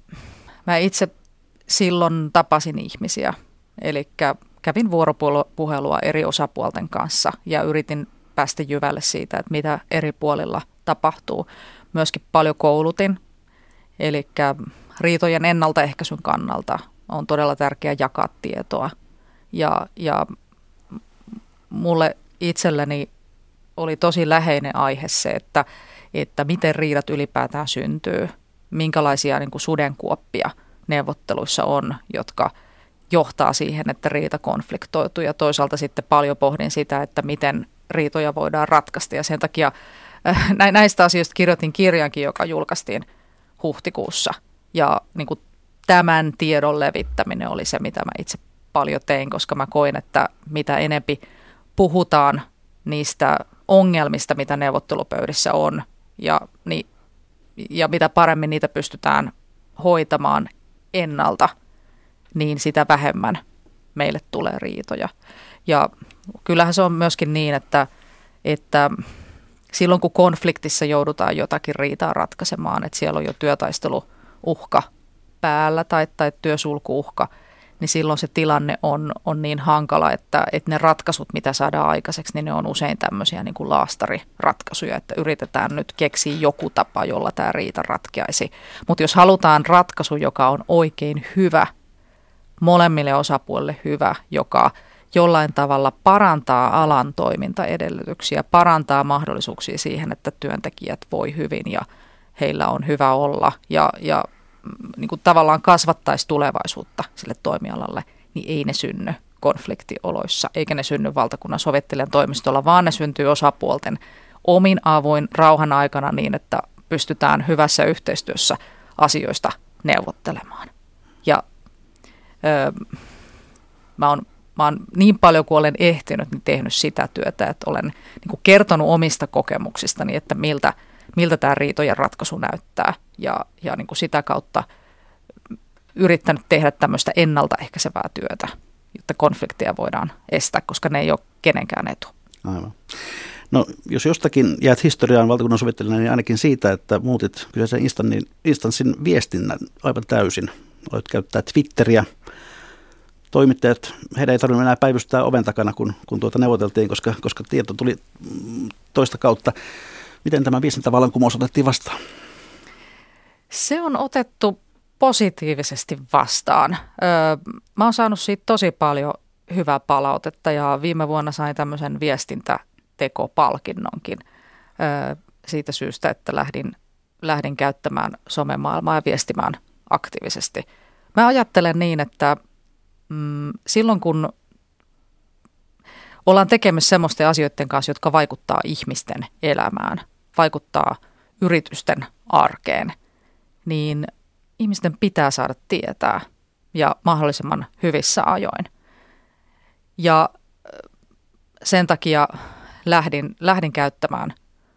mä itse silloin tapasin ihmisiä, eli kävin vuoropuhelua eri osapuolten kanssa ja yritin päästä jyvälle siitä, että mitä eri puolilla tapahtuu. Myöskin paljon koulutin, eli riitojen ennaltaehkäisyn kannalta on todella tärkeää jakaa tietoa. Ja, ja mulle itselleni oli tosi läheinen aihe se, että, että miten riidat ylipäätään syntyy, minkälaisia niin kuin sudenkuoppia neuvotteluissa on, jotka johtaa siihen, että riita konfliktoituu ja toisaalta sitten paljon pohdin sitä, että miten riitoja voidaan ratkaista ja sen takia näistä asioista kirjoitin kirjankin, joka julkaistiin huhtikuussa ja niin kuin tämän tiedon levittäminen oli se, mitä mä itse paljon tein, koska mä koin, että mitä enempi puhutaan niistä ongelmista, mitä neuvottelupöydissä on ja, ni, ja mitä paremmin niitä pystytään hoitamaan ennalta, niin sitä vähemmän meille tulee riitoja. Ja kyllähän se on myöskin niin, että, että silloin kun konfliktissa joudutaan jotakin riitaa ratkaisemaan, että siellä on jo työtaisteluuhka päällä tai, tai työsulkuuhka, niin silloin se tilanne on, on niin hankala, että, että ne ratkaisut, mitä saadaan aikaiseksi, niin ne on usein tämmöisiä niin kuin laastariratkaisuja, että yritetään nyt keksiä joku tapa, jolla tämä riita ratkeaisi. Mutta jos halutaan ratkaisu, joka on oikein hyvä, molemmille osapuolille hyvä, joka jollain tavalla parantaa alan toimintaedellytyksiä, parantaa mahdollisuuksia siihen, että työntekijät voi hyvin ja heillä on hyvä olla ja, ja niin kuin tavallaan kasvattaisi tulevaisuutta sille toimialalle, niin ei ne synny konfliktioloissa, eikä ne synny valtakunnan sovittelijan toimistolla, vaan ne syntyy osapuolten omin avoin rauhan aikana niin, että pystytään hyvässä yhteistyössä asioista neuvottelemaan. Ja öö, mä, oon, mä oon niin paljon kuin olen ehtinyt, niin tehnyt sitä työtä, että olen niin kuin kertonut omista kokemuksistani, että miltä miltä tämä riitojen ratkaisu näyttää ja, ja niin kuin sitä kautta yrittänyt tehdä tämmöistä ennaltaehkäisevää työtä, jotta konflikteja voidaan estää, koska ne ei ole kenenkään etu. Aivan. No jos jostakin jäät historiaan valtakunnan sovittelijana, niin ainakin siitä, että muutit kyseisen instanssin viestinnän aivan täysin. Olet käyttää Twitteriä, toimittajat, heidän ei tarvinnut enää päivystää oven takana, kun, kun tuota neuvoteltiin, koska, koska tieto tuli toista kautta. Miten tämä viestintävallankumous otettiin vastaan? Se on otettu positiivisesti vastaan. Öö, mä oon saanut siitä tosi paljon hyvää palautetta ja viime vuonna sain tämmöisen viestintätekopalkinnonkin öö, siitä syystä, että lähdin, lähdin käyttämään somemaailmaa ja viestimään aktiivisesti. Mä ajattelen niin, että mm, silloin kun ollaan tekemässä semmoisten asioiden kanssa, jotka vaikuttaa ihmisten elämään, vaikuttaa yritysten arkeen, niin ihmisten pitää saada tietää ja mahdollisimman hyvissä ajoin. Ja sen takia lähdin, lähdin käyttämään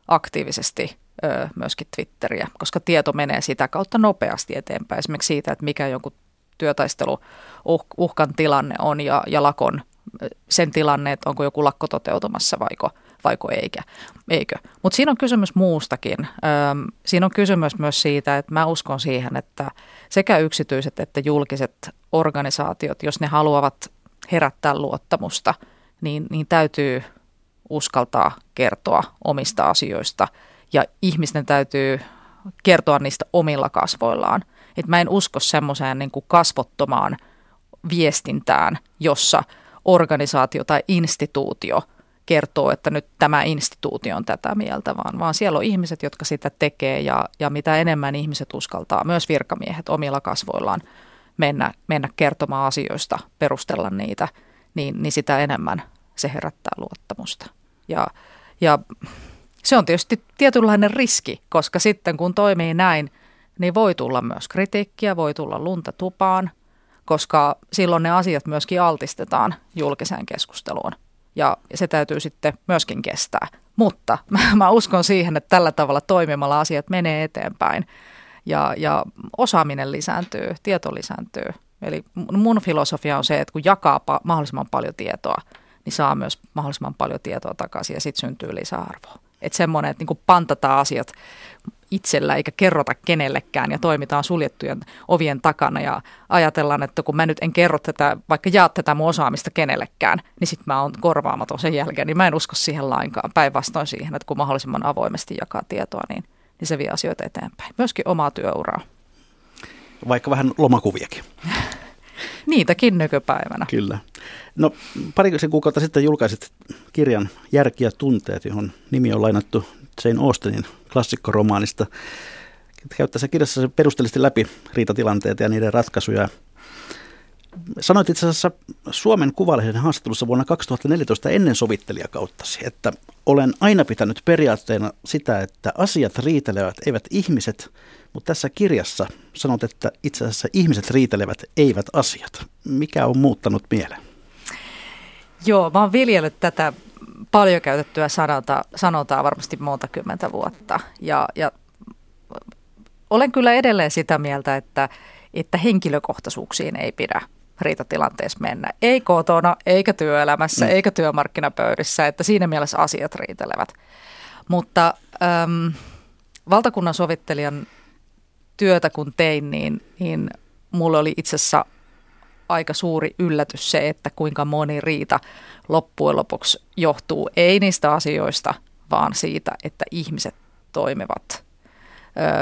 aktiivisesti ö, myöskin Twitteriä, koska tieto menee sitä kautta nopeasti eteenpäin. Esimerkiksi siitä, että mikä jonkun työtaisteluuhkan tilanne on ja, ja lakon sen tilanne, että onko joku lakko toteutumassa vaiko, vaiko eikä, eikö. Mutta siinä on kysymys muustakin. Öm, siinä on kysymys myös siitä, että mä uskon siihen, että sekä yksityiset että julkiset organisaatiot, jos ne haluavat herättää luottamusta, niin, niin täytyy uskaltaa kertoa omista asioista ja ihmisten täytyy kertoa niistä omilla kasvoillaan. Et mä en usko semmoiseen niin kuin kasvottomaan viestintään, jossa organisaatio tai instituutio kertoo, että nyt tämä instituutio on tätä mieltä, vaan, vaan siellä on ihmiset, jotka sitä tekee ja, ja mitä enemmän ihmiset uskaltaa, myös virkamiehet omilla kasvoillaan mennä, mennä kertomaan asioista, perustella niitä, niin, niin sitä enemmän se herättää luottamusta. Ja, ja se on tietysti tietynlainen riski, koska sitten kun toimii näin, niin voi tulla myös kritiikkiä, voi tulla lunta tupaan, koska silloin ne asiat myöskin altistetaan julkiseen keskusteluun ja se täytyy sitten myöskin kestää. Mutta mä uskon siihen, että tällä tavalla toimimalla asiat menee eteenpäin ja, ja osaaminen lisääntyy, tieto lisääntyy. Eli mun filosofia on se, että kun jakaa pa- mahdollisimman paljon tietoa, niin saa myös mahdollisimman paljon tietoa takaisin ja sitten syntyy lisäarvoa. Että semmoinen, että niinku pantataan asiat itsellä eikä kerrota kenellekään ja toimitaan suljettujen ovien takana ja ajatellaan, että kun mä nyt en kerro tätä, vaikka jaat tätä mun osaamista kenellekään, niin sit mä oon korvaamaton sen jälkeen, niin mä en usko siihen lainkaan. Päinvastoin siihen, että kun mahdollisimman avoimesti jakaa tietoa, niin, niin se vie asioita eteenpäin. Myöskin omaa työuraa. Vaikka vähän lomakuviakin. Niitäkin nykypäivänä. Kyllä. No parikymmentä kuukautta sitten julkaisit kirjan Järki ja tunteet, johon nimi on lainattu Jane Austenin klassikkoromaanista. Käyttäessä kirjassa perusteellisesti läpi riitatilanteita ja niiden ratkaisuja. Sanoit itse asiassa Suomen Kuvalehden haastattelussa vuonna kaksituhattaneljätoista ennen sovittelijakauttasi, että olen aina pitänyt periaatteena sitä, että asiat riitelevät, eivät ihmiset, mutta tässä kirjassa sanot, että itse asiassa ihmiset riitelevät, eivät asiat. Mikä on muuttanut mieleen? Joo, mä oon viljellyt tätä paljon käytettyä sanota, sanotaan varmasti monta kymmentä vuotta. Ja, ja olen kyllä edelleen sitä mieltä, että, että henkilökohtaisuuksiin ei pidä riitatilanteessa mennä. Ei kotona, eikä työelämässä, mm. eikä työmarkkinapöydissä, että siinä mielessä asiat riitelevät. Mutta äm, valtakunnan sovittelijan työtä kun tein, niin, niin mulle oli itse asiassa aika suuri yllätys se, että kuinka moni riita loppujen lopuksi johtuu ei niistä asioista, vaan siitä, että ihmiset toimivat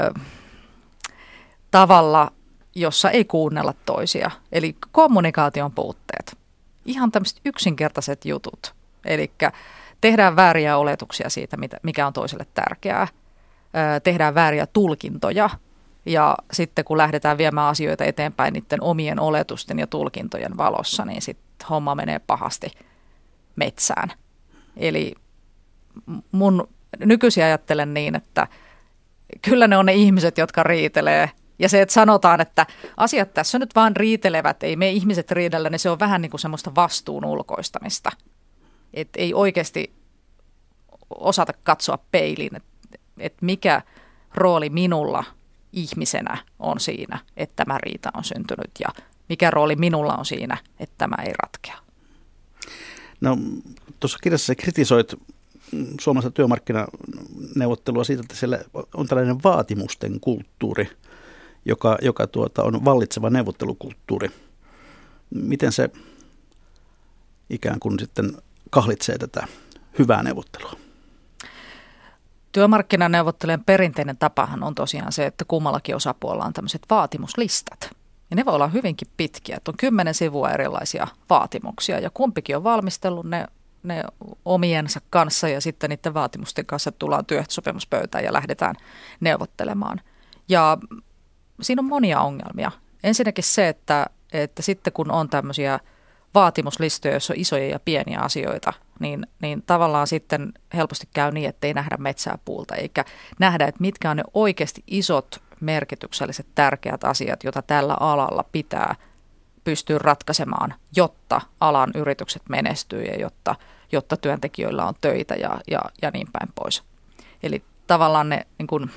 ö, tavalla, jossa ei kuunnella toisia. Eli kommunikaation puutteet. Ihan tämmöiset yksinkertaiset jutut. Eli tehdään vääriä oletuksia siitä, mikä on toiselle tärkeää. Ö, tehdään vääriä tulkintoja. Ja sitten kun lähdetään viemään asioita eteenpäin niiden omien oletusten ja tulkintojen valossa, niin sitten homma menee pahasti metsään. Eli mun nykyisin ajattelen niin, että kyllä ne on ne ihmiset, jotka riitelee. Ja se, että sanotaan, että asiat tässä nyt vaan riitelevät, ei me ihmiset riidellä, niin se on vähän niin kuin semmoista vastuun ulkoistamista. Et ei oikeasti osata katsoa peiliin, että et mikä rooli minulla ihmisenä on siinä, että tämä riita on syntynyt ja mikä rooli minulla on siinä, että tämä ei ratkea. No tuossa kirjassa kritisoit suomalaista työmarkkinaneuvottelua siitä, että siellä on tällainen vaatimusten kulttuuri, joka, joka tuota, on vallitseva neuvottelukulttuuri. miten se ikään kuin sitten kahlitsee tätä hyvää neuvottelua? Työmarkkinaneuvottelujen perinteinen tapahan on tosiaan se, että kummallakin osapuolella on tämmöiset vaatimuslistat. Ja ne voi olla hyvinkin pitkiä, että on kymmenen sivua erilaisia vaatimuksia ja kumpikin on valmistellut ne, ne omiensa kanssa ja sitten niiden vaatimusten kanssa tullaan työehtosopimuspöytään ja lähdetään neuvottelemaan. Ja siinä on monia ongelmia. Ensinnäkin se, että, että sitten kun on tämmöisiä vaatimuslistoja, joissa on isoja ja pieniä asioita, niin, niin tavallaan sitten helposti käy niin, että ei nähdä metsää puulta, eikä nähdä, että mitkä on ne oikeasti isot merkitykselliset tärkeät asiat, joita tällä alalla pitää pystyä ratkaisemaan, jotta alan yritykset menestyy ja jotta, jotta työntekijöillä on töitä ja, ja, ja niin päin pois. Eli tavallaan ne niin kun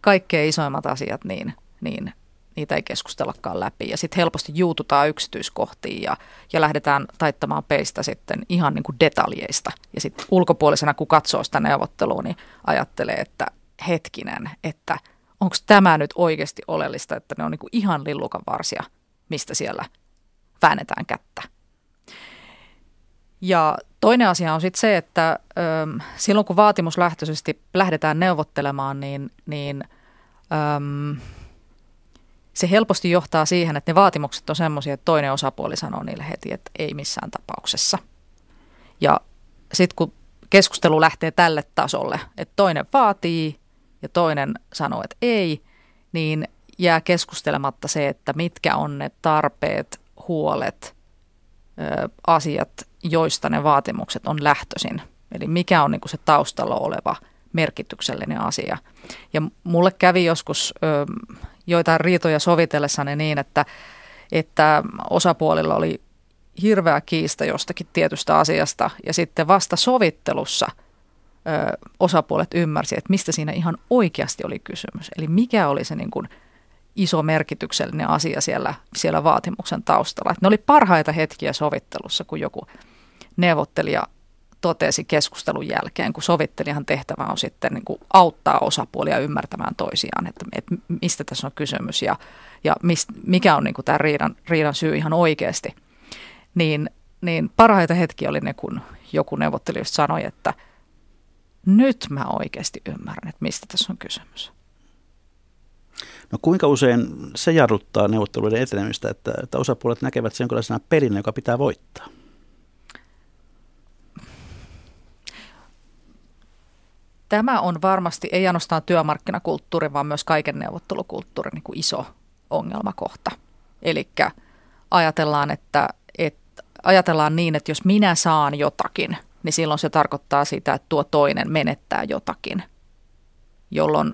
kaikkein isoimmat asiat, niin, niin niitä ei keskustellakaan läpi. Ja sitten helposti juututaan yksityiskohtiin ja, ja lähdetään taittamaan peistä sitten ihan niin kuin detaljeista. Ja sitten ulkopuolisena, kun katsoo sitä neuvottelua, niin ajattelee, että hetkinen, että onko tämä nyt oikeasti oleellista, että ne on niin kuin ihan lillukan varsia, mistä siellä väännetään kättä. Ja toinen asia on sitten se, että äm, silloin kun vaatimuslähtöisesti lähdetään neuvottelemaan, niin, niin äm, se helposti johtaa siihen, että ne vaatimukset on semmoisia, että toinen osapuoli sanoo niille heti, että ei missään tapauksessa. Ja sitten kun keskustelu lähtee tälle tasolle, että toinen vaatii ja toinen sanoo, että ei, niin jää keskustelematta se, että mitkä on ne tarpeet, huolet, ö, asiat, joista ne vaatimukset on lähtöisin. Eli mikä on niin kuin se taustalla oleva merkityksellinen asia. Ja mulle kävi joskus ö, joitain riitoja sovitellessani niin, että, että osapuolilla oli hirveä kiista jostakin tietystä asiasta ja sitten vasta sovittelussa ö, osapuolet ymmärsi, että mistä siinä ihan oikeasti oli kysymys. Eli mikä oli se niin kuin iso merkityksellinen asia siellä, siellä vaatimuksen taustalla. Että ne oli parhaita hetkiä sovittelussa, kun joku neuvottelija totesi keskustelun jälkeen, kun sovittelijan tehtävä on sitten niin kuin auttaa osapuolia ymmärtämään toisiaan, että, että mistä tässä on kysymys ja, ja mist, mikä on niin kuin tämä riidan, riidan syy ihan oikeasti. Niin, niin parhaita hetkiä oli ne, kun joku neuvottelijoista sanoi, että nyt mä oikeasti ymmärrän, että mistä tässä on kysymys. No kuinka usein se jarruttaa neuvotteluiden etenemistä, että, että osapuolet näkevät sen jonkinlaisena pelinä, joka pitää voittaa? Tämä on varmasti, ei ainoastaan työmarkkinakulttuuri, vaan myös kaiken neuvottelukulttuurin niin kuin iso ongelmakohta. Eli ajatellaan, että, että, ajatellaan niin, että jos minä saan jotakin, niin silloin se tarkoittaa sitä, että tuo toinen menettää jotakin, jolloin,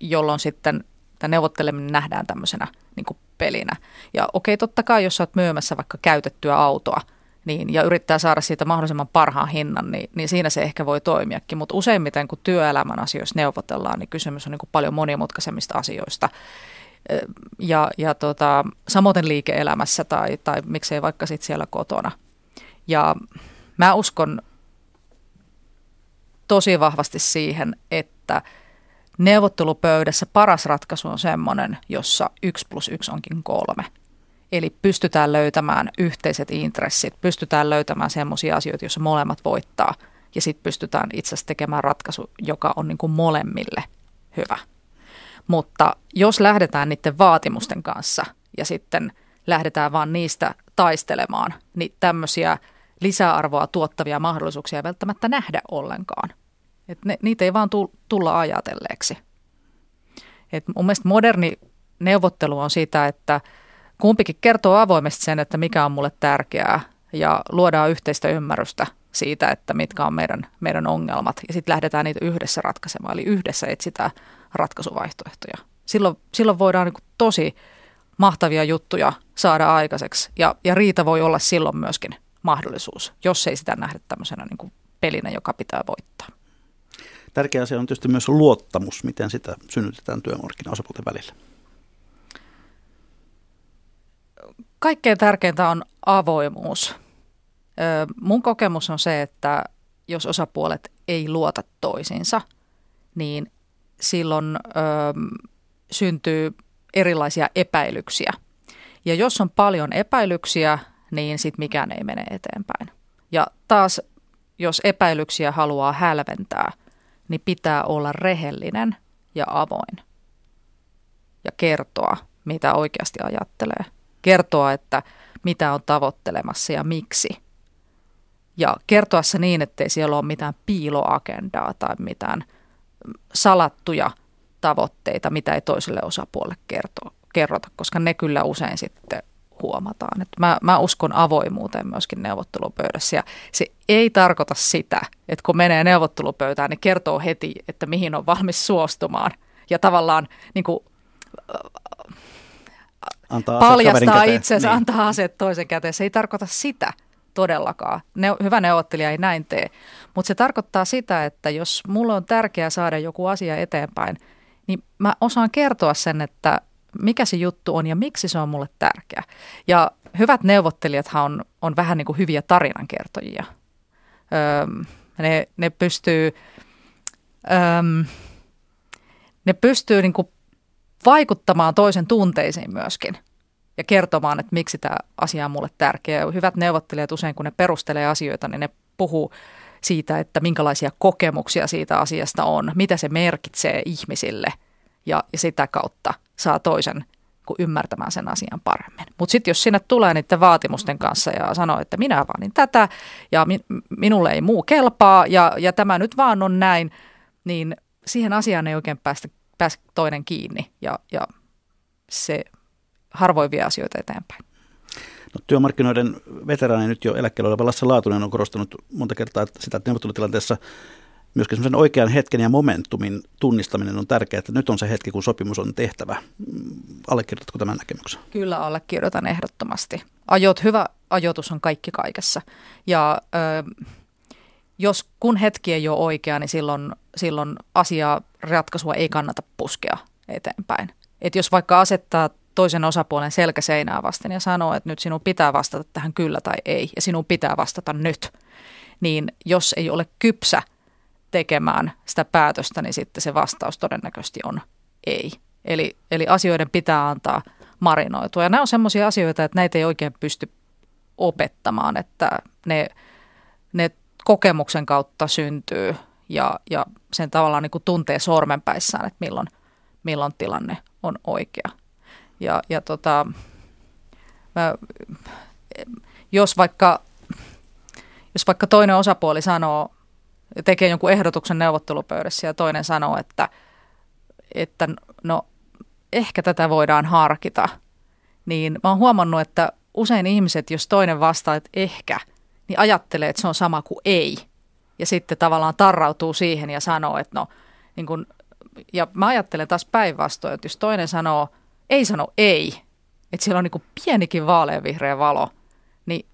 jolloin sitten tämä neuvotteleminen nähdään tämmöisenä niin kuin pelinä. Ja okei, totta kai, jos olet myymässä vaikka käytettyä autoa, niin, ja yrittää saada siitä mahdollisimman parhaan hinnan, niin, niin siinä se ehkä voi toimiakin. Mutta useimmiten, kun työelämän asioissa neuvotellaan, niin kysymys on niin kuin paljon monimutkaisemmista asioista. Ja, ja tota, samoin liike-elämässä tai, tai miksei vaikka sit siellä kotona. Ja mä uskon tosi vahvasti siihen, että neuvottelupöydässä paras ratkaisu on semmoinen, jossa yksi plus yksi onkin kolme. Eli pystytään löytämään yhteiset intressit, pystytään löytämään semmoisia asioita, joissa molemmat voittaa. Ja sitten pystytään itse asiassa tekemään ratkaisu, joka on niin kuin molemmille hyvä. Mutta jos lähdetään niiden vaatimusten kanssa ja sitten lähdetään vaan niistä taistelemaan, niin tämmöisiä lisäarvoa tuottavia mahdollisuuksia ei välttämättä nähdä ollenkaan. Et ne, niitä ei vaan tulla ajatelleeksi. Et mun mielestä moderni neuvottelu on sitä, että kumpikin kertoo avoimesti sen, että mikä on mulle tärkeää ja luodaan yhteistä ymmärrystä siitä, että mitkä on meidän, meidän ongelmat. Ja sitten lähdetään niitä yhdessä ratkaisemaan, eli yhdessä etsitään ratkaisuvaihtoehtoja. Silloin, silloin voidaan niin kuin tosi mahtavia juttuja saada aikaiseksi ja, ja riita voi olla silloin myöskin mahdollisuus, jos ei sitä nähdä tämmöisenä niin kuin pelinä, joka pitää voittaa. Tärkeä asia on tietysti myös luottamus, miten sitä synnytetään työmarkkinaosapuolten välillä. Kaikkein tärkeintä on avoimuus. Mun kokemus on se, että jos osapuolet ei luota toisiinsa, niin silloin ö, syntyy erilaisia epäilyksiä. Ja jos on paljon epäilyksiä, niin sitten mikään ei mene eteenpäin. Ja taas, jos epäilyksiä haluaa hälventää, niin pitää olla rehellinen ja avoin. Ja kertoa, mitä oikeasti ajattelee. Kertoa, että mitä on tavoittelemassa ja miksi. Ja kertoa se niin, ettei siellä ole mitään piiloagendaa tai mitään salattuja tavoitteita, mitä ei toiselle osapuolelle kertoa, kerrota, koska ne kyllä usein sitten huomataan. Et mä, mä uskon avoimuuteen myöskin neuvottelupöydässä, ja se ei tarkoita sitä, että kun menee neuvottelupöytään, niin kertoo heti, että mihin on valmis suostumaan ja tavallaan niin kuin, äh, antaa paljastaa itsensä, niin. Antaa aseet toisen käteen. Se ei tarkoita sitä todellakaan. Ne, hyvä neuvottelija ei näin tee, mutta se tarkoittaa sitä, että jos mulle on tärkeää saada joku asia eteenpäin, niin mä osaan kertoa sen, että mikä se juttu on ja miksi se on mulle tärkeä. Ja hyvät neuvottelijathan on, on vähän niin kuin hyviä tarinankertojia. Öm, ne, ne pystyy, öm, ne pystyy niin kuin vaikuttamaan toisen tunteisiin myöskin ja kertomaan, että miksi tämä asia on mulle tärkeä. Hyvät neuvottelijat usein, kun ne perustelee asioita, niin ne puhuu siitä, että minkälaisia kokemuksia siitä asiasta on, mitä se merkitsee ihmisille ja, ja sitä kautta saa toisen kun ymmärtämään sen asian paremmin. Mutta sitten jos sinne tulee niiden vaatimusten kanssa ja sanoo, että minä vaanin tätä ja mi- minulle ei muu kelpaa ja, ja tämä nyt vaan on näin, niin siihen asiaan ei oikein päästä, päästä toinen kiinni ja, ja se harvoin vie asioita eteenpäin. No, työmarkkinoiden veteraani nyt jo eläkkeellä oleva Lassan Laatunen on korostanut monta kertaa sitä, että neuvottelutilanteessa myöskin semmoisen oikean hetken ja momentumin tunnistaminen on tärkeää, että nyt on se hetki, kun sopimus on tehtävä. Allekirjoitatko tämän näkemyksen? Kyllä allekirjoitan ehdottomasti. Ajot, hyvä ajoitus on kaikki kaikessa. Ja ö, jos kun hetki ei ole oikea, niin silloin, silloin asiaa, ratkaisua ei kannata puskea eteenpäin. Et jos vaikka asettaa toisen osapuolen selkäseinää vasten ja sanoo, että nyt sinun pitää vastata tähän kyllä tai ei, ja sinun pitää vastata nyt, niin jos ei ole kypsä tekemään sitä päätöstä, niin sitten se vastaus todennäköisesti on ei. Eli, eli asioiden pitää antaa marinoitua. Ja nämä on semmoisia asioita, että näitä ei oikein pysty opettamaan, että ne, ne kokemuksen kautta syntyy ja, ja sen tavallaan niin kuin tuntee sormenpäissään, että milloin, milloin tilanne on oikea. Ja, ja tota, mä, jos, vaikka, jos vaikka toinen osapuoli sanoo, tekee jonkun ehdotuksen neuvottelupöydässä ja toinen sanoo, että, että no ehkä tätä voidaan harkita, niin mä oon huomannut, että usein ihmiset, jos toinen vastaa, että ehkä, niin ajattelee, että se on sama kuin ei. Ja sitten tavallaan tarrautuu siihen ja sanoo, että no, niin kun, ja mä ajattelen taas päinvastoin, että jos toinen sanoo, ei sano ei, että siellä on niin kuin pienikin vaaleanvihreä valo, niin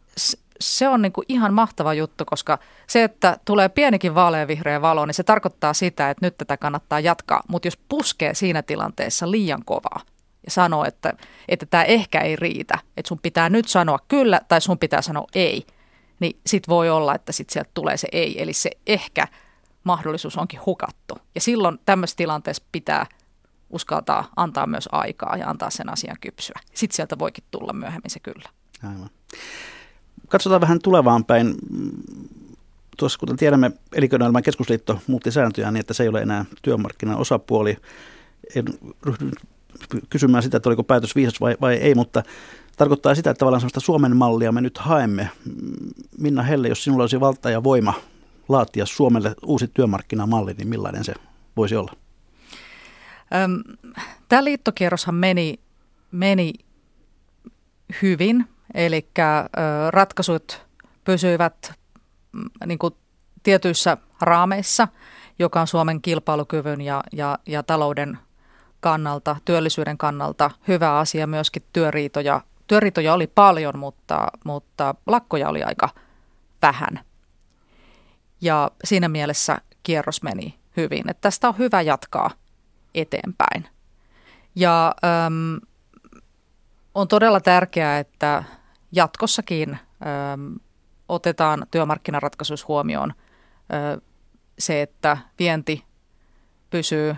se on niin kuin ihan mahtava juttu, koska se, että tulee pienikin vaaleanvihreä valo, niin se tarkoittaa sitä, että nyt tätä kannattaa jatkaa. Mutta jos puskee siinä tilanteessa liian kovaa ja sanoo, että, että tämä ehkä ei riitä, että sun pitää nyt sanoa kyllä tai sun pitää sanoa ei, niin sit voi olla, että sit sieltä tulee se ei. Eli se ehkä mahdollisuus onkin hukattu. Ja silloin tämmöisessä tilanteessa pitää uskaltaa antaa myös aikaa ja antaa sen asian kypsyä. Sitten sieltä voikin tulla myöhemmin se kyllä. Aivan. Katsotaan vähän tulevaan päin. Tuossa kuten tiedämme, Elinkeinoelämän keskusliitto muutti sääntöjä niin, että se ei ole enää työmarkkinan osapuoli. En ryhdy kysymään sitä, että oliko päätös viisas vai, vai ei, mutta tarkoittaa sitä, että tavallaan sellaista Suomen mallia me nyt haemme. Minna Helle, jos sinulla olisi valta ja voima laatia Suomelle uusi työmarkkinamalli, niin millainen se voisi olla? Tämä liittokierroshan meni, meni hyvin. Eli ratkaisut pysyivät niin kuin tietyissä raameissa, joka on Suomen kilpailukyvyn ja, ja, ja talouden kannalta, työllisyyden kannalta hyvä asia. Myöskin työriitoja, työriitoja oli paljon, mutta, mutta lakkoja oli aika vähän. Ja siinä mielessä kierros meni hyvin. Että tästä on hyvä jatkaa eteenpäin. Ja äm, on todella tärkeää, että jatkossakin ö, otetaan työmarkkinaratkaisuissa huomioon ö, se, että vienti pysyy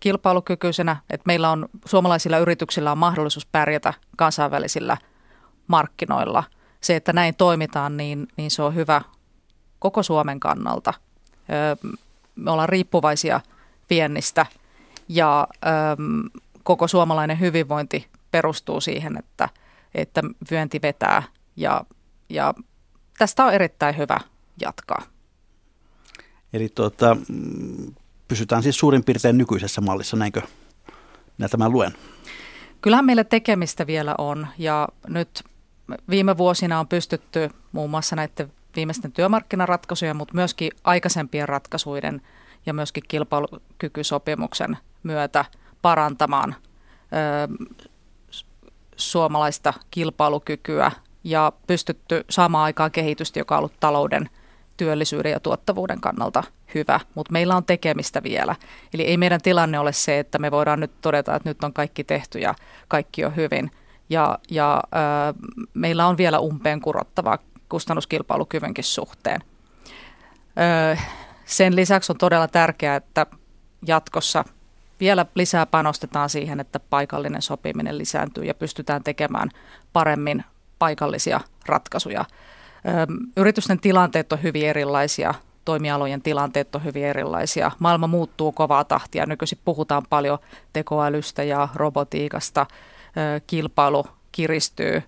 kilpailukykyisenä, että meillä on suomalaisilla yrityksillä on mahdollisuus pärjätä kansainvälisillä markkinoilla. Se, että näin toimitaan, niin, niin se on hyvä koko Suomen kannalta. Me ollaan riippuvaisia viennistä ja koko suomalainen hyvinvointi perustuu siihen, että, että vienti vetää ja, ja tästä on erittäin hyvä jatkaa. Eli tuota, pysytään siis suurin piirtein nykyisessä mallissa, näinkö minä tämän luen? Kyllähän meillä tekemistä vielä on ja nyt viime vuosina on pystytty muun muassa näiden viimeisten työmarkkinaratkaisujen, mutta myöskin aikaisempien ratkaisuiden ja myöskin kilpailukykysopimuksen myötä parantamaan ö, suomalaista kilpailukykyä ja pystytty saamaan aikaan kehitystä, joka on ollut talouden, työllisyyden ja tuottavuuden kannalta hyvä, mutta meillä on tekemistä vielä. Eli ei meidän tilanne ole se, että me voidaan nyt todeta, että nyt on kaikki tehty ja kaikki on hyvin. Ja, ja ö, meillä on vielä umpeen kurottavaa kustannuskilpailukyvynkin suhteen. Ö, sen lisäksi on todella tärkeää, että jatkossa vielä lisää panostetaan siihen, että paikallinen sopiminen lisääntyy ja pystytään tekemään paremmin paikallisia ratkaisuja. Ö, yritysten tilanteet on hyvin erilaisia, toimialojen tilanteet on hyvin erilaisia. Maailma muuttuu kovaa tahtia. Nykyisin puhutaan paljon tekoälystä ja robotiikasta. Kilpailu kiristyy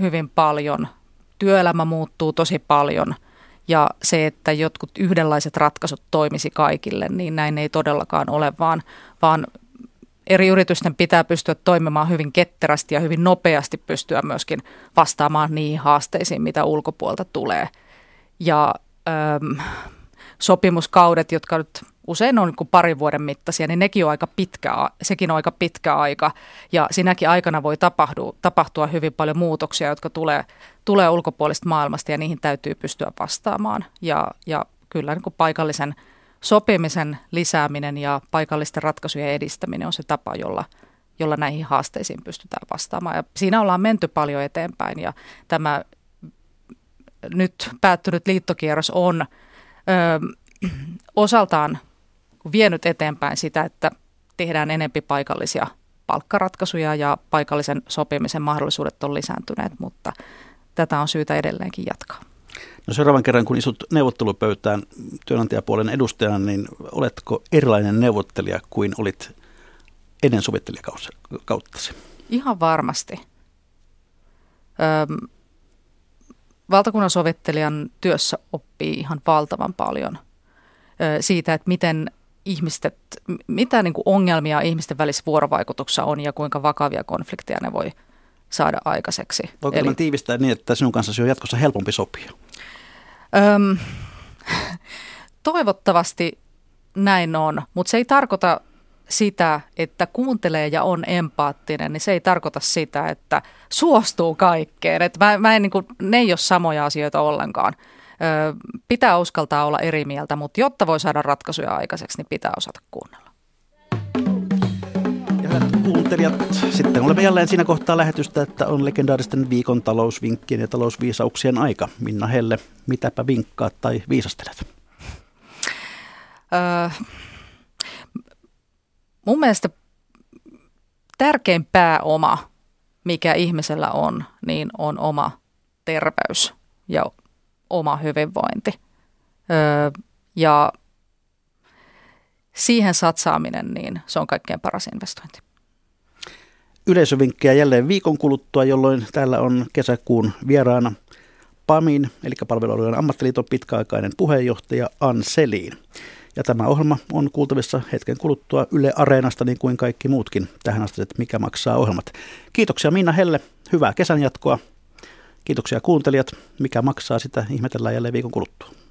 hyvin paljon, työelämä muuttuu tosi paljon ja se, että jotkut yhdenlaiset ratkaisut toimisi kaikille, niin näin ei todellakaan ole, vaan, vaan eri yritysten pitää pystyä toimimaan hyvin ketterästi ja hyvin nopeasti pystyä myöskin vastaamaan niihin haasteisiin, mitä ulkopuolta tulee. Ja äm, sopimuskaudet, jotka nyt usein on kuin parin vuoden mittaisia, niin nekin on aika pitkä, sekin on aika pitkä aika ja sinäkin aikana voi tapahtua, tapahtua hyvin paljon muutoksia, jotka tulee, tulee ulkopuolista maailmasta ja niihin täytyy pystyä vastaamaan. Ja, ja kyllä niin kuin paikallisen sopimisen lisääminen ja paikallisten ratkaisujen edistäminen on se tapa, jolla, jolla näihin haasteisiin pystytään vastaamaan. Ja siinä ollaan menty paljon eteenpäin ja tämä nyt päättynyt liittokierros on öö, osaltaan vienyt eteenpäin sitä, että tehdään enempi paikallisia palkkaratkaisuja ja paikallisen sopimisen mahdollisuudet on lisääntyneet, mutta tätä on syytä edelleenkin jatkaa. No seuraavan kerran, kun istut neuvottelupöytään työnantajapuolen edustajana, niin oletko erilainen neuvottelija kuin olit ennen sovittelijakauttasi? Ihan varmasti. Öm, valtakunnan sovittelijan työssä oppii ihan valtavan paljon siitä, että miten ihmiset, mitä niin kuin ongelmia ihmisten välissä vuorovaikutuksessa on ja kuinka vakavia konflikteja ne voi saada aikaiseksi. Voiko Eli, tiivistää niin, että sinun kanssasi on jatkossa helpompi sopia? Öm, toivottavasti näin on, mutta se ei tarkoita sitä, että kuuntelee ja on empaattinen, niin se ei tarkoita sitä, että suostuu kaikkeen. Että mä, mä en, niin kuin, ne ei ole samoja asioita ollenkaan. Pitää uskaltaa olla eri mieltä, mutta jotta voi saada ratkaisuja aikaiseksi, niin pitää osata kuunnella. Ja hyvät kuuntelijat, sitten olemme jälleen siinä kohtaa lähetystä, että on legendaaristen viikon talousvinkkien ja talousviisauksien aika. Minna Helle, mitäpä vinkkaat tai viisastelet? Öö, mun mielestä tärkein pääoma, mikä ihmisellä on, niin on oma terveys ja oma hyvinvointi öö, ja siihen satsaaminen, niin se on kaikkein paras investointi. Yleisövinkkejä jälleen viikon kuluttua, jolloin täällä on kesäkuun vieraana PAMin, eli Palvelualojen ammattiliiton pitkäaikainen puheenjohtaja Anselin. Ja tämä ohjelma on kuultavissa hetken kuluttua Yle Areenasta, niin kuin kaikki muutkin tähän asti, että Mikä maksaa -ohjelmat. Kiitoksia Minna Helle, hyvää kesän jatkoa. Kiitoksia kuuntelijat. Mikä maksaa, sitä ihmetellään jälleen viikon kuluttua.